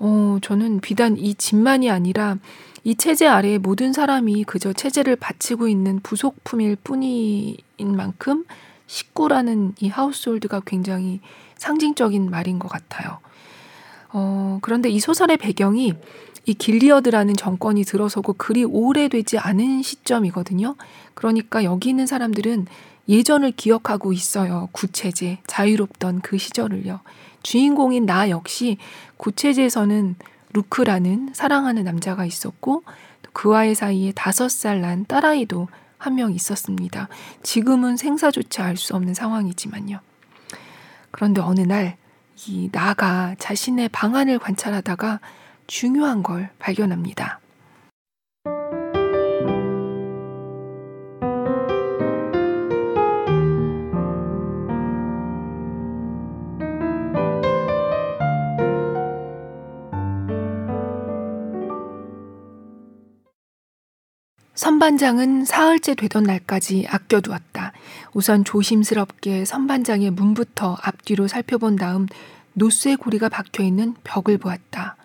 어, 저는 비단 이 집만이 아니라 이 체제 아래의 모든 사람이 그저 체제를 바치고 있는 부속품일 뿐인 만큼 식구라는 이 하우스홀드가 굉장히 상징적인 말인 것 같아요. 어, 그런데 이 소설의 배경이 이 길리어드라는 정권이 들어서고 그리 오래되지 않은 시점이거든요. 그러니까 여기 있는 사람들은 예전을 기억하고 있어요. 구체제, 자유롭던 그 시절을요. 주인공인 나 역시 구체제에서는 루크라는 사랑하는 남자가 있었고 그와의 사이에 다섯 살 난 딸아이도 한 명 있었습니다. 지금은 생사조차 알 수 없는 상황이지만요. 그런데 어느 날 이 나가 자신의 방안을 관찰하다가 중요한 걸 발견합니다. 선반장은 사흘째 되던 날까지 아껴두었다. 우선 조심스럽게 선반장의 문부터 앞뒤로 살펴본 다음 노쇠 고리가 박혀있는 벽을 보았다.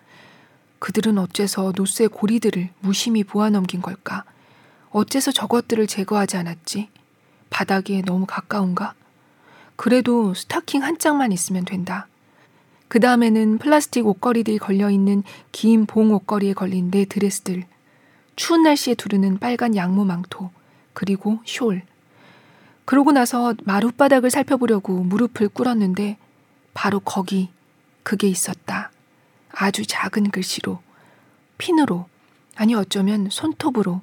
그들은 어째서 노쇠 고리들을 무심히 보아넘긴 걸까? 어째서 저것들을 제거하지 않았지? 바닥에 너무 가까운가? 그래도 스타킹 한 짝만 있으면 된다. 그 다음에는 플라스틱 옷걸이들이 걸려있는 긴 봉 옷걸이에 걸린 내 드레스들, 추운 날씨에 두르는 빨간 양모 망토, 그리고 숄. 그러고 나서 마룻바닥을 살펴보려고 무릎을 꿇었는데 바로 거기 그게 있었다. 아주 작은 글씨로, 핀으로, 아니 어쩌면 손톱으로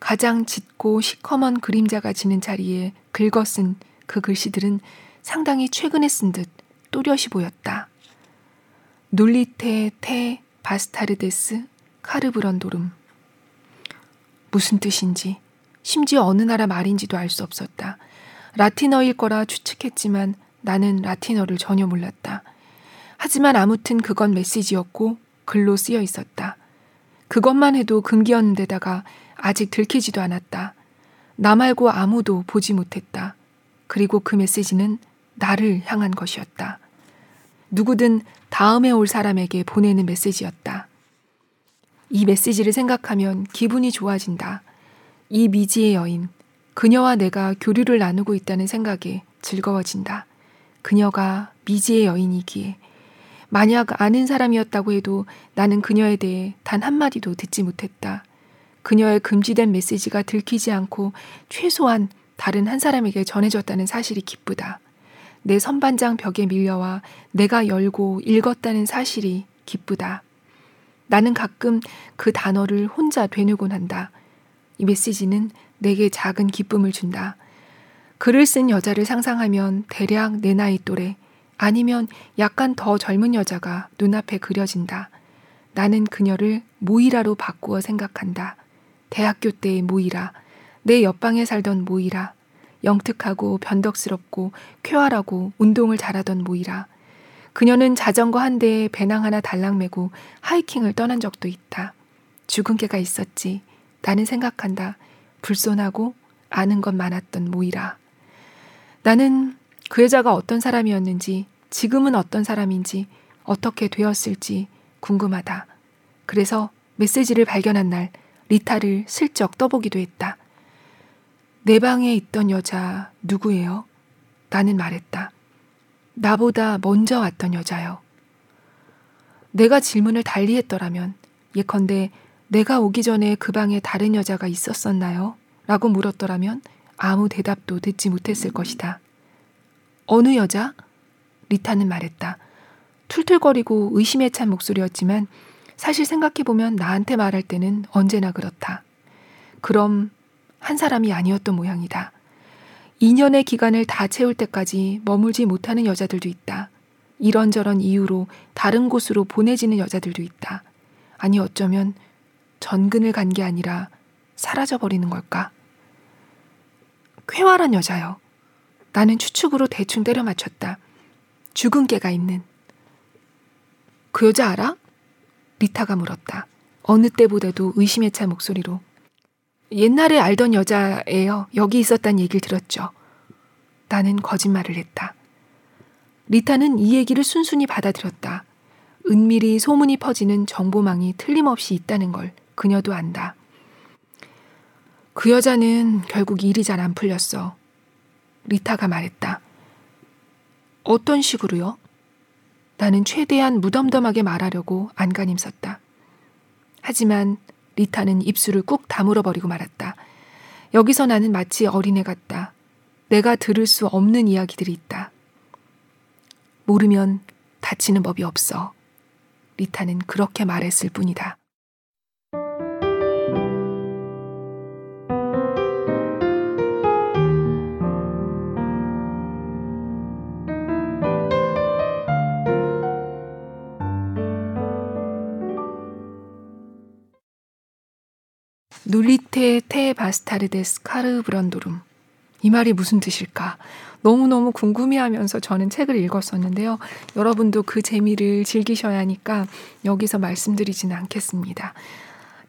가장 짙고 시커먼 그림자가 지는 자리에 긁어쓴 그 글씨들은 상당히 최근에 쓴 듯 또렷이 보였다. 놀리테 테 바스타르데스 카르브런도름. 무슨 뜻인지, 심지어 어느 나라 말인지도 알 수 없었다. 라틴어일 거라 추측했지만 나는 라틴어를 전혀 몰랐다. 하지만 아무튼 그건 메시지였고 글로 쓰여 있었다. 그것만 해도 금기였는데다가 아직 들키지도 않았다. 나 말고 아무도 보지 못했다. 그리고 그 메시지는 나를 향한 것이었다. 누구든 다음에 올 사람에게 보내는 메시지였다. 이 메시지를 생각하면 기분이 좋아진다. 이 미지의 여인, 그녀와 내가 교류를 나누고 있다는 생각에 즐거워진다. 그녀가 미지의 여인이기에 만약 아는 사람이었다고 해도 나는 그녀에 대해 단 한마디도 듣지 못했다. 그녀의 금지된 메시지가 들키지 않고 최소한 다른 한 사람에게 전해졌다는 사실이 기쁘다. 내 선반장 벽에 밀려와 내가 열고 읽었다는 사실이 기쁘다. 나는 가끔 그 단어를 혼자 되뇌곤 한다. 이 메시지는 내게 작은 기쁨을 준다. 글을 쓴 여자를 상상하면 대략 내 나이 또래 아니면 약간 더 젊은 여자가 눈앞에 그려진다. 나는 그녀를 모이라로 바꾸어 생각한다. 대학교 때의 모이라, 내 옆방에 살던 모이라, 영특하고 변덕스럽고 쾌활하고 운동을 잘하던 모이라. 그녀는 자전거 한 대에 배낭 하나 달랑 메고 하이킹을 떠난 적도 있다. 죽은 개가 있었지. 나는 생각한다. 불손하고 아는 것 많았던 모이라. 나는 그 여자가 어떤 사람이었는지, 지금은 어떤 사람인지, 어떻게 되었을지 궁금하다. 그래서 메시지를 발견한 날 리타를 슬쩍 떠보기도 했다. 내 방에 있던 여자 누구예요? 나는 말했다. 나보다 먼저 왔던 여자요. 내가 질문을 달리했더라면 예컨대 내가 오기 전에 그 방에 다른 여자가 있었었나요? 라고 물었더라면 아무 대답도 듣지 못했을 것이다. 어느 여자? 리타는 말했다. 툴툴거리고 의심에 찬 목소리였지만 사실 생각해보면 나한테 말할 때는 언제나 그렇다. 그럼 한 사람이 아니었던 모양이다. 이 년의 기간을 다 채울 때까지 머물지 못하는 여자들도 있다. 이런저런 이유로 다른 곳으로 보내지는 여자들도 있다. 아니 어쩌면 전근을 간 게 아니라 사라져버리는 걸까? 쾌활한 여자요. 나는 추측으로 대충 때려 맞췄다. 죽은 개가 있는. 그 여자 알아? 리타가 물었다. 어느 때보다도 의심에 찬 목소리로. 옛날에 알던 여자예요. 여기 있었단 얘기를 들었죠. 나는 거짓말을 했다. 리타는 이 얘기를 순순히 받아들였다. 은밀히 소문이 퍼지는 정보망이 틀림없이 있다는 걸 그녀도 안다. 그 여자는 결국 일이 잘 안 풀렸어. 리타가 말했다. 어떤 식으로요? 나는 최대한 무덤덤하게 말하려고 안간힘 썼다. 하지만 리타는 입술을 꾹 다물어버리고 말았다. 여기서 나는 마치 어린애 같다. 내가 들을 수 없는 이야기들이 있다. 모르면 다치는 법이 없어. 리타는 그렇게 말했을 뿐이다. 놀리테 테 바스타르데스 카르 브런도룸. 이 말이 무슨 뜻일까? 너무너무 궁금해하면서 저는 책을 읽었었는데요. 여러분도 그 재미를 즐기셔야 하니까 여기서 말씀드리지는 않겠습니다.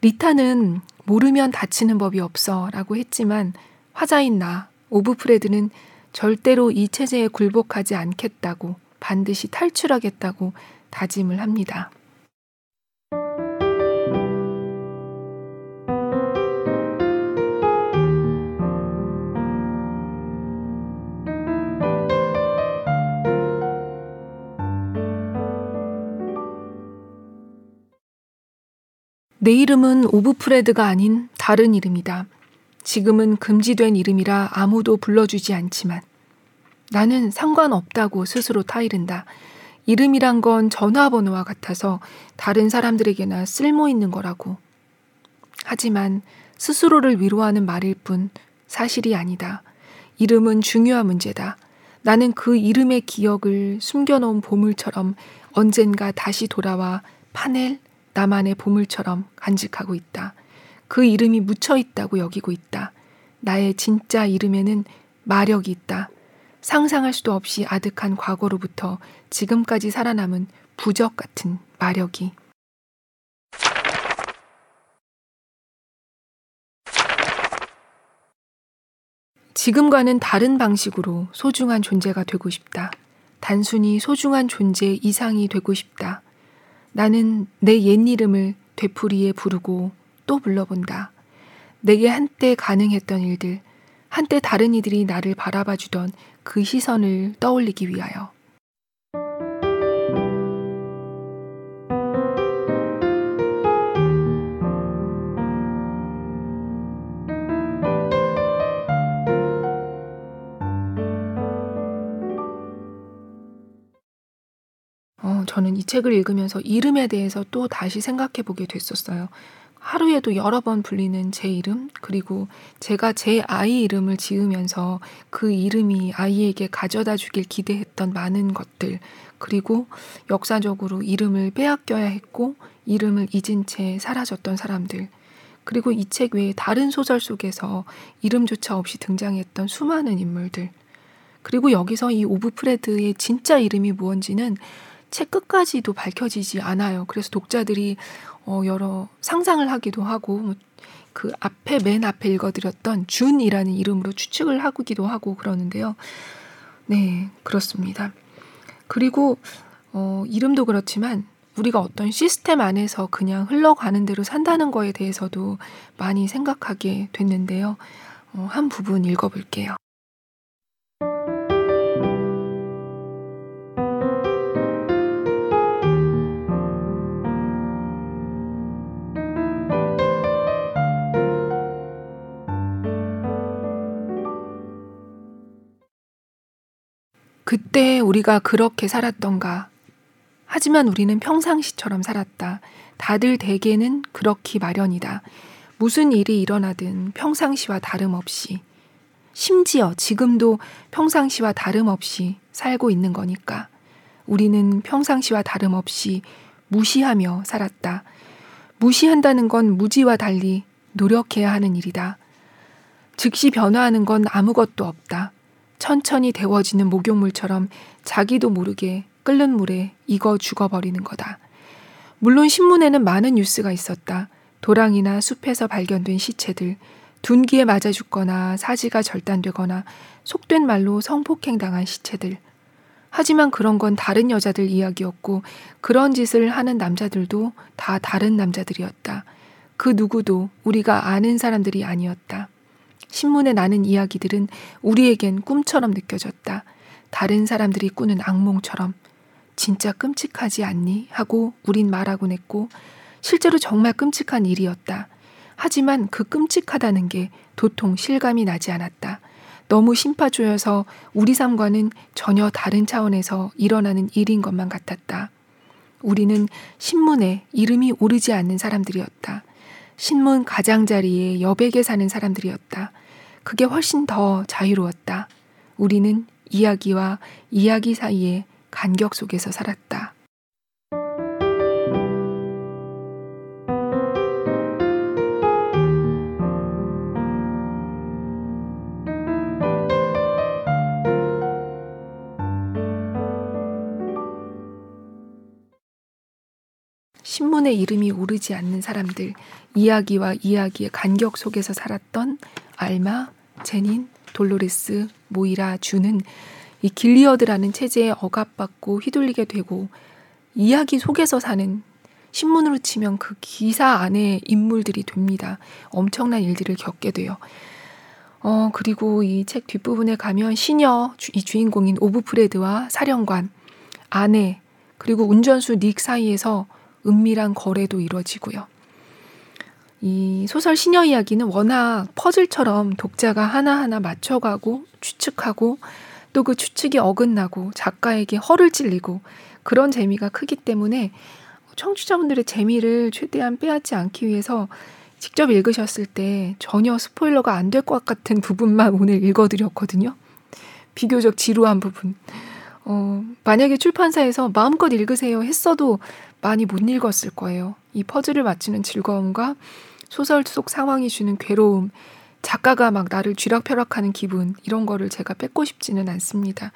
리타는 모르면 다치는 법이 없어 라고 했지만 화자인 나, 오브프레드는 절대로 이 체제에 굴복하지 않겠다고 반드시 탈출하겠다고 다짐을 합니다. 내 이름은 오브프레드가 아닌 다른 이름이다. 지금은 금지된 이름이라 아무도 불러주지 않지만 나는 상관없다고 스스로 타이른다. 이름이란 건 전화번호와 같아서 다른 사람들에게나 쓸모있는 거라고. 하지만 스스로를 위로하는 말일 뿐 사실이 아니다. 이름은 중요한 문제다. 나는 그 이름의 기억을 숨겨놓은 보물처럼 언젠가 다시 돌아와 파넬, 나만의 보물처럼 간직하고 있다. 그 이름이 묻혀있다고 여기고 있다. 나의 진짜 이름에는 마력이 있다. 상상할 수도 없이 아득한 과거로부터 지금까지 살아남은 부적 같은 마력이. 지금과는 다른 방식으로 소중한 존재가 되고 싶다. 단순히 소중한 존재 이상이 되고 싶다. 나는 내 옛 이름을 되풀이에 부르고 또 불러본다. 내게 한때 가능했던 일들, 한때 다른 이들이 나를 바라봐주던 그 시선을 떠올리기 위하여. 어, 저는 이 책을 읽으면서 이름에 대해서 또 다시 생각해보게 됐었어요. 하루에도 여러 번 불리는 제 이름, 그리고 제가 제 아이 이름을 지으면서 그 이름이 아이에게 가져다 주길 기대했던 많은 것들, 그리고 역사적으로 이름을 빼앗겨야 했고 이름을 잊은 채 사라졌던 사람들, 그리고 이 책 외에 다른 소설 속에서 이름조차 없이 등장했던 수많은 인물들, 그리고 여기서 이 오브 프레드의 진짜 이름이 무언지는 책 끝까지도 밝혀지지 않아요. 그래서 독자들이 어, 여러 상상을 하기도 하고, 그 앞에, 맨 앞에 읽어드렸던 준이라는 이름으로 추측을 하기도 하고 그러는데요. 네, 그렇습니다. 그리고, 어, 이름도 그렇지만, 우리가 어떤 시스템 안에서 그냥 흘러가는 대로 산다는 거에 대해서도 많이 생각하게 됐는데요. 어, 한 부분 읽어볼게요. 그때 우리가 그렇게 살았던가. 하지만 우리는 평상시처럼 살았다. 다들 대개는 그렇기 마련이다. 무슨 일이 일어나든 평상시와 다름없이, 심지어 지금도 평상시와 다름없이 살고 있는 거니까. 우리는 평상시와 다름없이 무시하며 살았다. 무시한다는 건 무지와 달리 노력해야 하는 일이다. 즉시 변화하는 건 아무것도 없다. 천천히 데워지는 목욕물처럼 자기도 모르게 끓는 물에 익어 죽어버리는 거다. 물론 신문에는 많은 뉴스가 있었다. 도랑이나 숲에서 발견된 시체들, 둔기에 맞아 죽거나 사지가 절단되거나 속된 말로 성폭행당한 시체들. 하지만 그런 건 다른 여자들 이야기였고, 그런 짓을 하는 남자들도 다 다른 남자들이었다. 그 누구도 우리가 아는 사람들이 아니었다. 신문에 나는 이야기들은 우리에겐 꿈처럼 느껴졌다. 다른 사람들이 꾸는 악몽처럼. 진짜 끔찍하지 않니? 하고 우린 말하곤 했고, 실제로 정말 끔찍한 일이었다. 하지만 그 끔찍하다는 게 도통 실감이 나지 않았다. 너무 심파조여서 우리 삶과는 전혀 다른 차원에서 일어나는 일인 것만 같았다. 우리는 신문에 이름이 오르지 않는 사람들이었다. 신문 가장자리에 여백에 사는 사람들이었다. 그게 훨씬 더 자유로웠다. 우리는 이야기와 이야기 사이의 간격 속에서 살았다. 신문에 이름이 오르지 않는 사람들, 이야기와 이야기의 간격 속에서 살았던 알마, 제닌, 돌로레스, 모이라, 주는 이 길리어드라는 체제에 억압받고 휘둘리게 되고, 이야기 속에서 사는, 신문으로 치면 그 기사 안에 인물들이 됩니다. 엄청난 일들을 겪게 돼요. 어, 그리고 이 책 뒷부분에 가면 시녀, 주, 이 주인공인 오브 프레드와 사령관, 아내, 그리고 운전수 닉 사이에서 은밀한 거래도 이루어지고요. 이 소설 시녀 이야기는 워낙 퍼즐처럼 독자가 하나하나 맞춰가고 추측하고, 또 그 추측이 어긋나고 작가에게 허를 찔리고, 그런 재미가 크기 때문에 청취자분들의 재미를 최대한 빼앗지 않기 위해서 직접 읽으셨을 때 전혀 스포일러가 안 될 것 같은 부분만 오늘 읽어드렸거든요. 비교적 지루한 부분. 어, 만약에 출판사에서 마음껏 읽으세요 했어도 많이 못 읽었을 거예요. 이 퍼즐을 맞추는 즐거움과 소설 속 상황이 주는 괴로움, 작가가 막 나를 쥐락펴락하는 기분, 이런 거를 제가 뺏고 싶지는 않습니다.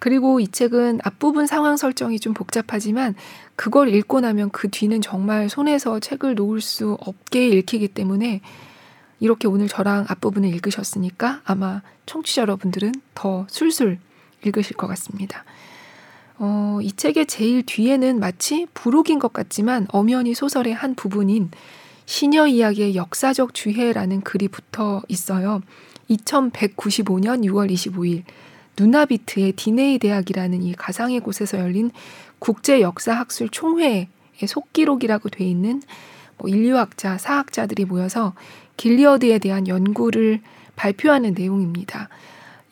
그리고 이 책은 앞부분 상황 설정이 좀 복잡하지만 그걸 읽고 나면 그 뒤는 정말 손에서 책을 놓을 수 없게 읽히기 때문에, 이렇게 오늘 저랑 앞부분을 읽으셨으니까 아마 청취자 여러분들은 더 술술 읽으실 것 같습니다. 어, 이 책의 제일 뒤에는 마치 부록인 것 같지만 엄연히 소설의 한 부분인 시녀 이야기의 역사적 주해라는 글이 붙어 있어요. 이천백구십오년 유월 이십오일 누나비트의 디네이 대학이라는 이 가상의 곳에서 열린 국제 역사학술 총회의 속기록이라고 돼 있는 뭐 인류학자, 사학자들이 모여서 길리어드에 대한 연구를 발표하는 내용입니다.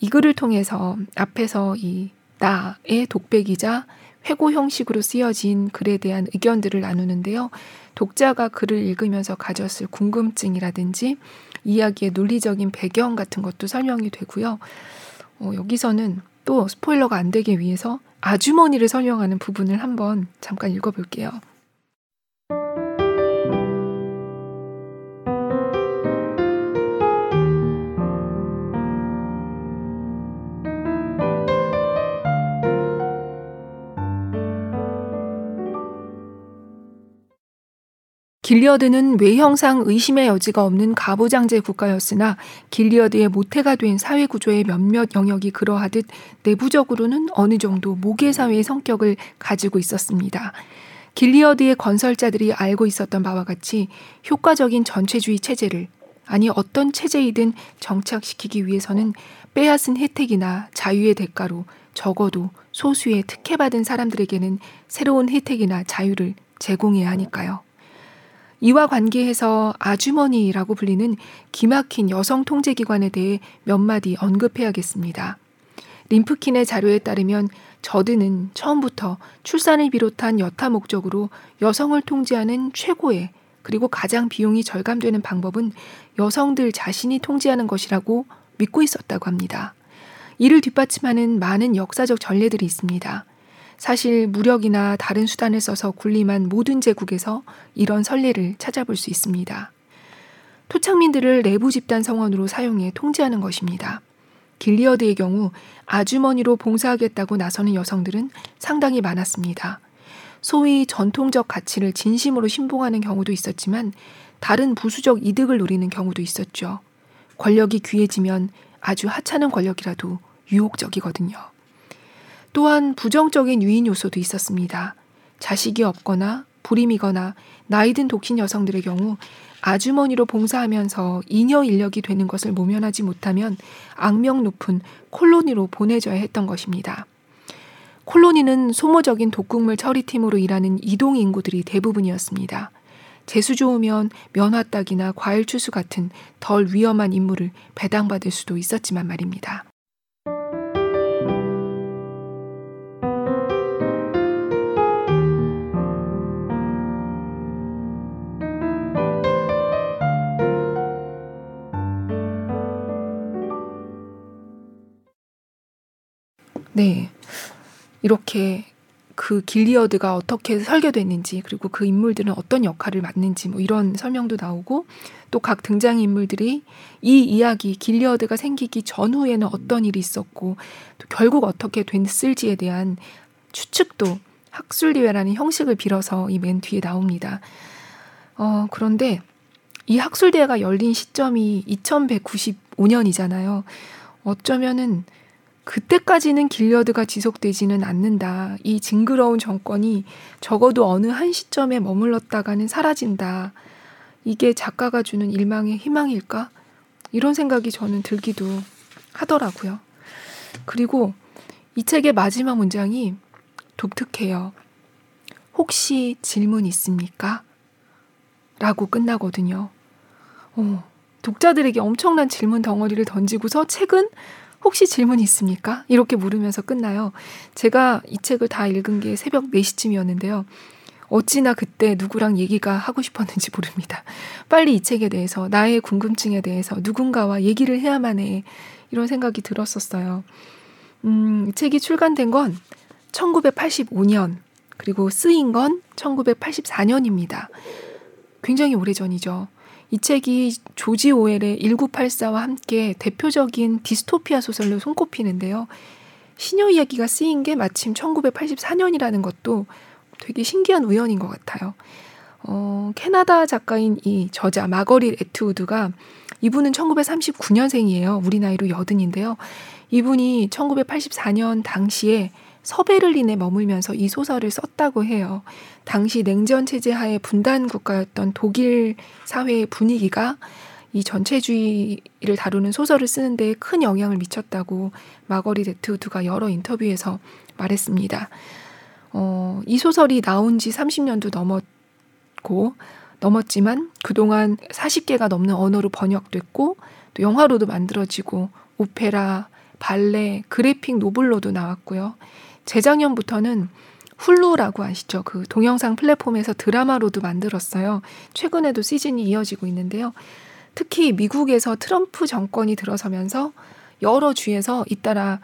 이 글을 통해서 앞에서 이 나의 독백이자 회고 형식으로 쓰여진 글에 대한 의견들을 나누는데요. 독자가 글을 읽으면서 가졌을 궁금증이라든지 이야기의 논리적인 배경 같은 것도 설명이 되고요. 어, 여기서는 또 스포일러가 안 되기 위해서 아주머니를 설명하는 부분을 한번 잠깐 읽어볼게요. 길리어드는 외형상 의심의 여지가 없는 가부장제 국가였으나 길리어드의 모태가 된 사회구조의 몇몇 영역이 그러하듯 내부적으로는 어느 정도 모계사회의 성격을 가지고 있었습니다. 길리어드의 건설자들이 알고 있었던 바와 같이 효과적인 전체주의 체제를, 아니 어떤 체제이든 정착시키기 위해서는 빼앗은 혜택이나 자유의 대가로 적어도 소수의 특혜받은 사람들에게는 새로운 혜택이나 자유를 제공해야 하니까요. 이와 관계해서 아주머니라고 불리는 기막힌 여성통제기관에 대해 몇 마디 언급해야겠습니다. 림프킨의 자료에 따르면 저드는 처음부터 출산을 비롯한 여타 목적으로 여성을 통제하는 최고의, 그리고 가장 비용이 절감되는 방법은 여성들 자신이 통제하는 것이라고 믿고 있었다고 합니다. 이를 뒷받침하는 많은 역사적 전례들이 있습니다. 사실 무력이나 다른 수단을 써서 군림한 모든 제국에서 이런 선례를 찾아볼 수 있습니다. 토착민들을 내부 집단 성원으로 사용해 통제하는 것입니다. 길리어드의 경우 아주머니로 봉사하겠다고 나서는 여성들은 상당히 많았습니다. 소위 전통적 가치를 진심으로 신봉하는 경우도 있었지만 다른 부수적 이득을 노리는 경우도 있었죠. 권력이 귀해지면 아주 하찮은 권력이라도 유혹적이거든요. 또한 부정적인 유인 요소도 있었습니다. 자식이 없거나 불임이거나 나이든 독신 여성들의 경우 아주머니로 봉사하면서 이녀 인력이 되는 것을 모면하지 못하면 악명 높은 콜로니로 보내져야 했던 것입니다. 콜로니는 소모적인 독극물 처리팀으로 일하는 이동 인구들이 대부분이었습니다. 재수 좋으면 면화 따기나 과일 추수 같은 덜 위험한 임무를 배당받을 수도 있었지만 말입니다. 네, 이렇게 그 길리어드가 어떻게 설계됐는지, 그리고 그 인물들은 어떤 역할을 맡는지 뭐 이런 설명도 나오고, 또 각 등장인물들이 이 이야기 길리어드가 생기기 전후에는 어떤 일이 있었고 또 결국 어떻게 됐을지에 대한 추측도 학술대회라는 형식을 빌어서 이 맨 뒤에 나옵니다. 어, 그런데 이 학술대회가 열린 시점이 이천백구십오 년이잖아요. 어쩌면은 그때까지는 길리어드가 지속되지는 않는다. 이 징그러운 정권이 적어도 어느 한 시점에 머물렀다가는 사라진다. 이게 작가가 주는 일망의 희망일까? 이런 생각이 저는 들기도 하더라고요. 그리고 이 책의 마지막 문장이 독특해요. 혹시 질문 있습니까? 라고 끝나거든요. 어, 독자들에게 엄청난 질문 덩어리를 던지고서 책은 혹시 질문 있습니까? 이렇게 물으면서 끝나요. 제가 이 책을 다 읽은 게 새벽 네 시쯤이었는데요. 어찌나 그때 누구랑 얘기가 하고 싶었는지 모릅니다. 빨리 이 책에 대해서, 나의 궁금증에 대해서 누군가와 얘기를 해야만 해. 이런 생각이 들었었어요. 음, 이 책이 출간된 건 천구백팔십오 년, 그리고 쓰인 건 천구백팔십사 년입니다. 굉장히 오래전이죠. 이 책이 조지 오웰의 천구백팔십사와 함께 대표적인 디스토피아 소설로 손꼽히는데요. 시녀 이야기가 쓰인 게 마침 천구백팔십사 년이라는 것도 되게 신기한 우연인 것 같아요. 어, 캐나다 작가인 이 저자 마거릿 애트우드가, 이분은 천구백삼십구 년생이에요. 우리 나이로 여든인데요. 이분이 천구백팔십사 년 당시에 서베를린에 머물면서 이 소설을 썼다고 해요. 당시 냉전 체제 하에 분단 국가였던 독일 사회의 분위기가 이 전체주의를 다루는 소설을 쓰는 데 큰 영향을 미쳤다고 마거릿 애트우드가 여러 인터뷰에서 말했습니다. 어, 이 소설이 나온 지 삼십 년도 넘었고 넘었지만 그동안 사십 개가 넘는 언어로 번역됐고 또 영화로도 만들어지고 오페라, 발레, 그래픽 노블로도 나왔고요. 재작년부터는 훌루라고 아시죠? 그 동영상 플랫폼에서 드라마로도 만들었어요. 최근에도 시즌이 이어지고 있는데요. 특히 미국에서 트럼프 정권이 들어서면서 여러 주에서 잇따라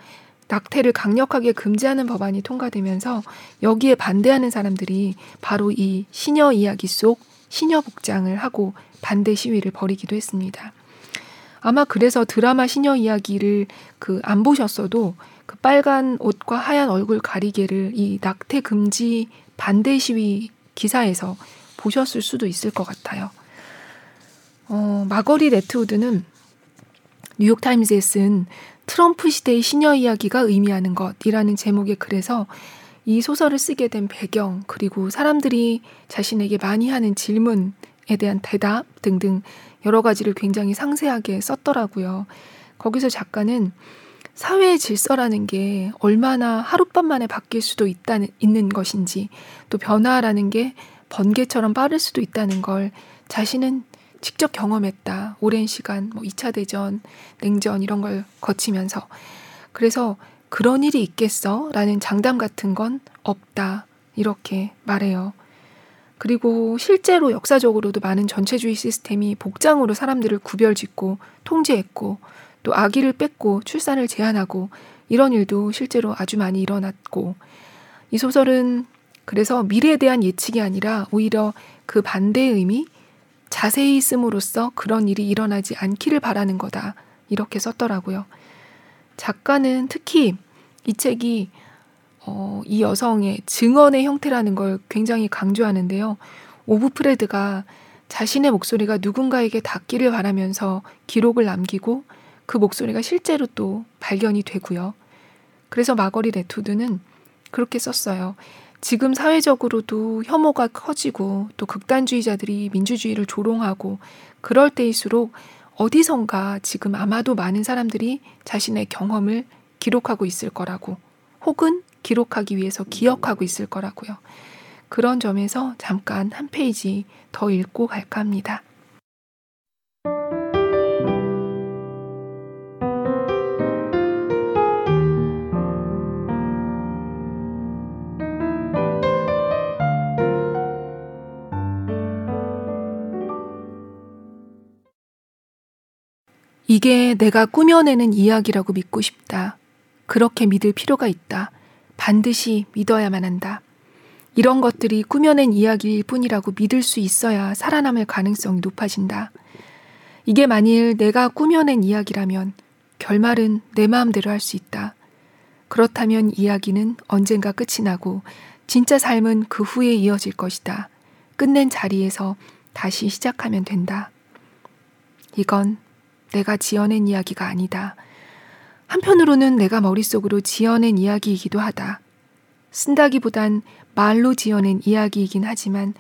낙태를 강력하게 금지하는 법안이 통과되면서 여기에 반대하는 사람들이 바로 이 시녀 이야기 속 시녀 복장을 하고 반대 시위를 벌이기도 했습니다. 아마 그래서 드라마 시녀 이야기를 그 안 보셨어도 그 빨간 옷과 하얀 얼굴 가리개를 이 낙태 금지 반대 시위 기사에서 보셨을 수도 있을 것 같아요. 어, 마거릿 애트우드는 뉴욕타임스에 쓴 트럼프 시대의 시녀 이야기가 의미하는 것이라는 제목의 글에서 이 소설을 쓰게 된 배경, 그리고 사람들이 자신에게 많이 하는 질문에 대한 대답 등등 여러 가지를 굉장히 상세하게 썼더라고요. 거기서 작가는 사회의 질서라는 게 얼마나 하룻밤 만에 바뀔 수도 있다는, 있는 것인지, 또 변화라는 게 번개처럼 빠를 수도 있다는 걸 자신은 직접 경험했다. 오랜 시간, 뭐 이 차 대전, 냉전 이런 걸 거치면서. 그래서 그런 일이 있겠어? 라는 장담 같은 건 없다. 이렇게 말해요. 그리고 실제로 역사적으로도 많은 전체주의 시스템이 복장으로 사람들을 구별짓고 통제했고 또 아기를 뺏고 출산을 제한하고 이런 일도 실제로 아주 많이 일어났고, 이 소설은 그래서 미래에 대한 예측이 아니라 오히려 그 반대의 의미, 자세히 씀으로써 그런 일이 일어나지 않기를 바라는 거다. 이렇게 썼더라고요. 작가는 특히 이 책이 어, 이 여성의 증언의 형태라는 걸 굉장히 강조하는데요. 오브 프레드가 자신의 목소리가 누군가에게 닿기를 바라면서 기록을 남기고 그 목소리가 실제로 또 발견이 되고요. 그래서 마거릿 애트우드는 그렇게 썼어요. 지금 사회적으로도 혐오가 커지고 또 극단주의자들이 민주주의를 조롱하고 그럴 때일수록 어디선가 지금 아마도 많은 사람들이 자신의 경험을 기록하고 있을 거라고, 혹은 기록하기 위해서 기억하고 있을 거라고요. 그런 점에서 잠깐 한 페이지 더 읽고 갈까 합니다. 이게 내가 꾸며내는 이야기라고 믿고 싶다. 그렇게 믿을 필요가 있다. 반드시 믿어야만 한다. 이런 것들이 꾸며낸 이야기일 뿐이라고 믿을 수 있어야 살아남을 가능성이 높아진다. 이게 만일 내가 꾸며낸 이야기라면 결말은 내 마음대로 할 수 있다. 그렇다면 이야기는 언젠가 끝이 나고 진짜 삶은 그 후에 이어질 것이다. 끝낸 자리에서 다시 시작하면 된다. 이건 내가 지어낸 이야기가 아니다. 한편으로는 내가 머릿속으로 지어낸 이야기이기도 하다. 쓴다기보단 말로 지어낸 이야기이긴 하지만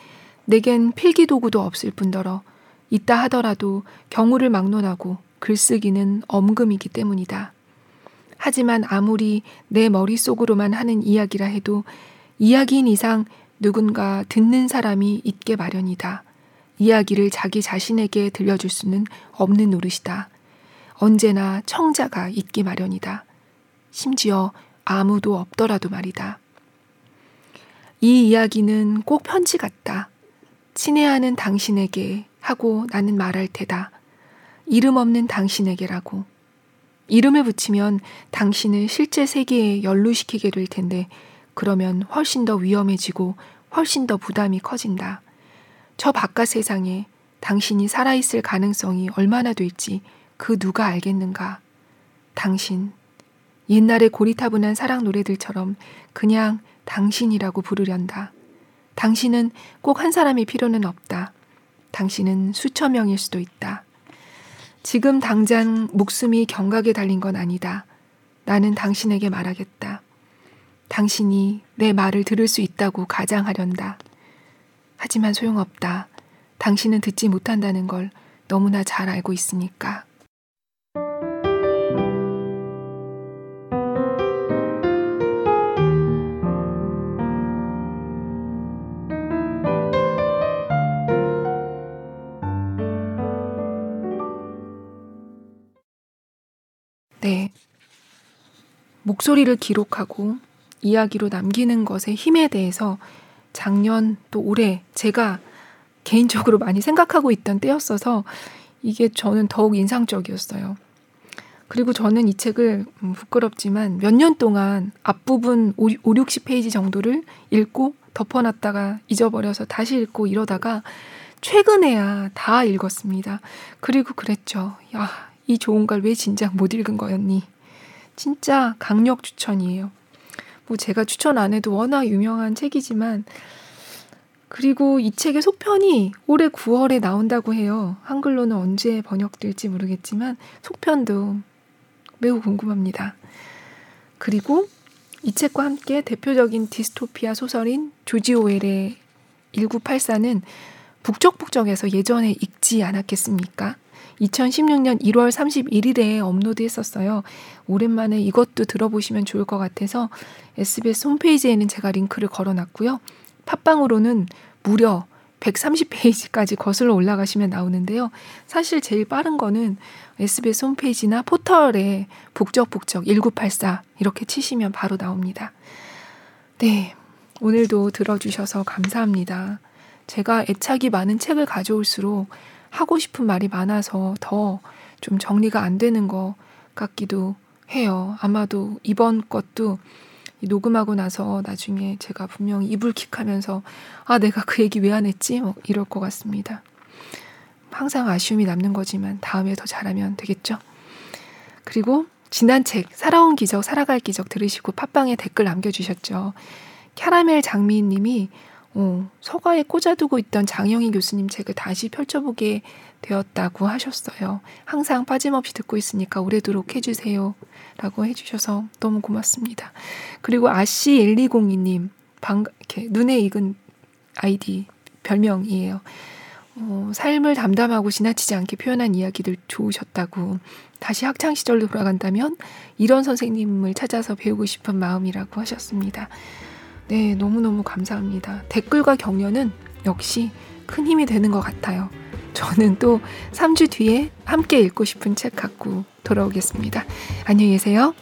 내겐 필기도구도 없을 뿐더러 있다 하더라도 경우를 막론하고 글쓰기는 엄금이기 때문이다. 하지만 아무리 내 머릿속으로만 하는 이야기라 해도 이야기인 이상 누군가 듣는 사람이 있게 마련이다. 이야기를 자기 자신에게 들려줄 수는 없는 노릇이다. 언제나 청자가 있기 마련이다. 심지어 아무도 없더라도 말이다. 이 이야기는 꼭 편지 같다. 친애하는 당신에게 하고 나는 말할 테다. 이름 없는 당신에게라고. 이름을 붙이면 당신을 실제 세계에 연루시키게 될 텐데 그러면 훨씬 더 위험해지고 훨씬 더 부담이 커진다. 저 바깥 세상에 당신이 살아있을 가능성이 얼마나 될지 그 누가 알겠는가. 당신, 옛날의 고리타분한 사랑 노래들처럼 그냥 당신이라고 부르련다. 당신은 꼭 한 사람이 필요는 없다. 당신은 수천 명일 수도 있다. 지금 당장 목숨이 경각에 달린 건 아니다. 나는 당신에게 말하겠다. 당신이 내 말을 들을 수 있다고 가장하련다. 하지만 소용없다. 당신은 듣지 못한다는 걸 너무나 잘 알고 있으니까. 네, 목소리를 기록하고 이야기로 남기는 것의 힘에 대해서 작년 또 올해 제가 개인적으로 많이 생각하고 있던 때였어서 이게 저는 더욱 인상적이었어요. 그리고 저는 이 책을 음, 부끄럽지만 몇 년 동안 앞부분 오십, 육십 페이지 정도를 읽고 덮어놨다가 잊어버려서 다시 읽고 이러다가 최근에야 다 읽었습니다. 그리고 그랬죠. 야, 이 좋은 걸 왜 진작 못 읽은 거였니? 진짜 강력 추천이에요. 뭐 제가 추천 안 해도 워낙 유명한 책이지만, 그리고 이 책의 속편이 올해 구월에 나온다고 해요. 한글로는 언제 번역될지 모르겠지만 속편도 매우 궁금합니다. 그리고 이 책과 함께 대표적인 디스토피아 소설인 조지 오웰의 천구백팔십사는 북적북적에서 예전에 읽지 않았겠습니까? 이천십육년 일월 삼십일일에 업로드했었어요. 오랜만에 이것도 들어보시면 좋을 것 같아서 에스비에스 홈페이지에는 제가 링크를 걸어놨고요. 팟빵으로는 무려 백삼십 페이지까지 거슬러 올라가시면 나오는데요. 사실 제일 빠른 거는 에스비에스 홈페이지나 포털에 북적북적 천구백팔십사 이렇게 치시면 바로 나옵니다. 네, 오늘도 들어주셔서 감사합니다. 제가 애착이 많은 책을 가져올수록 하고 싶은 말이 많아서 더 좀 정리가 안 되는 것 같기도 해요. 아마도 이번 것도 녹음하고 나서 나중에 제가 분명히 이불킥하면서 아, 내가 그 얘기 왜 안 했지? 뭐 이럴 것 같습니다. 항상 아쉬움이 남는 거지만 다음에 더 잘하면 되겠죠? 그리고 지난 책 살아온 기적, 살아갈 기적 들으시고 팟빵에 댓글 남겨주셨죠. 캐러멜 장미인님이 어, 서가에 꽂아두고 있던 장영희 교수님 책을 다시 펼쳐보게 되었다고 하셨어요. 항상 빠짐없이 듣고 있으니까 오래도록 해주세요 라고 해주셔서 너무 고맙습니다. 그리고 아씨 천이백이님 방, 이렇게 눈에 익은 아이디 별명이에요. 어, 삶을 담담하고 지나치지 않게 표현한 이야기들 좋으셨다고, 다시 학창시절로 돌아간다면 이런 선생님을 찾아서 배우고 싶은 마음이라고 하셨습니다. 네, 너무너무 감사합니다. 댓글과 격려는 역시 큰 힘이 되는 것 같아요. 저는 또 삼 주 뒤에 함께 읽고 싶은 책 갖고 돌아오겠습니다. 안녕히 계세요.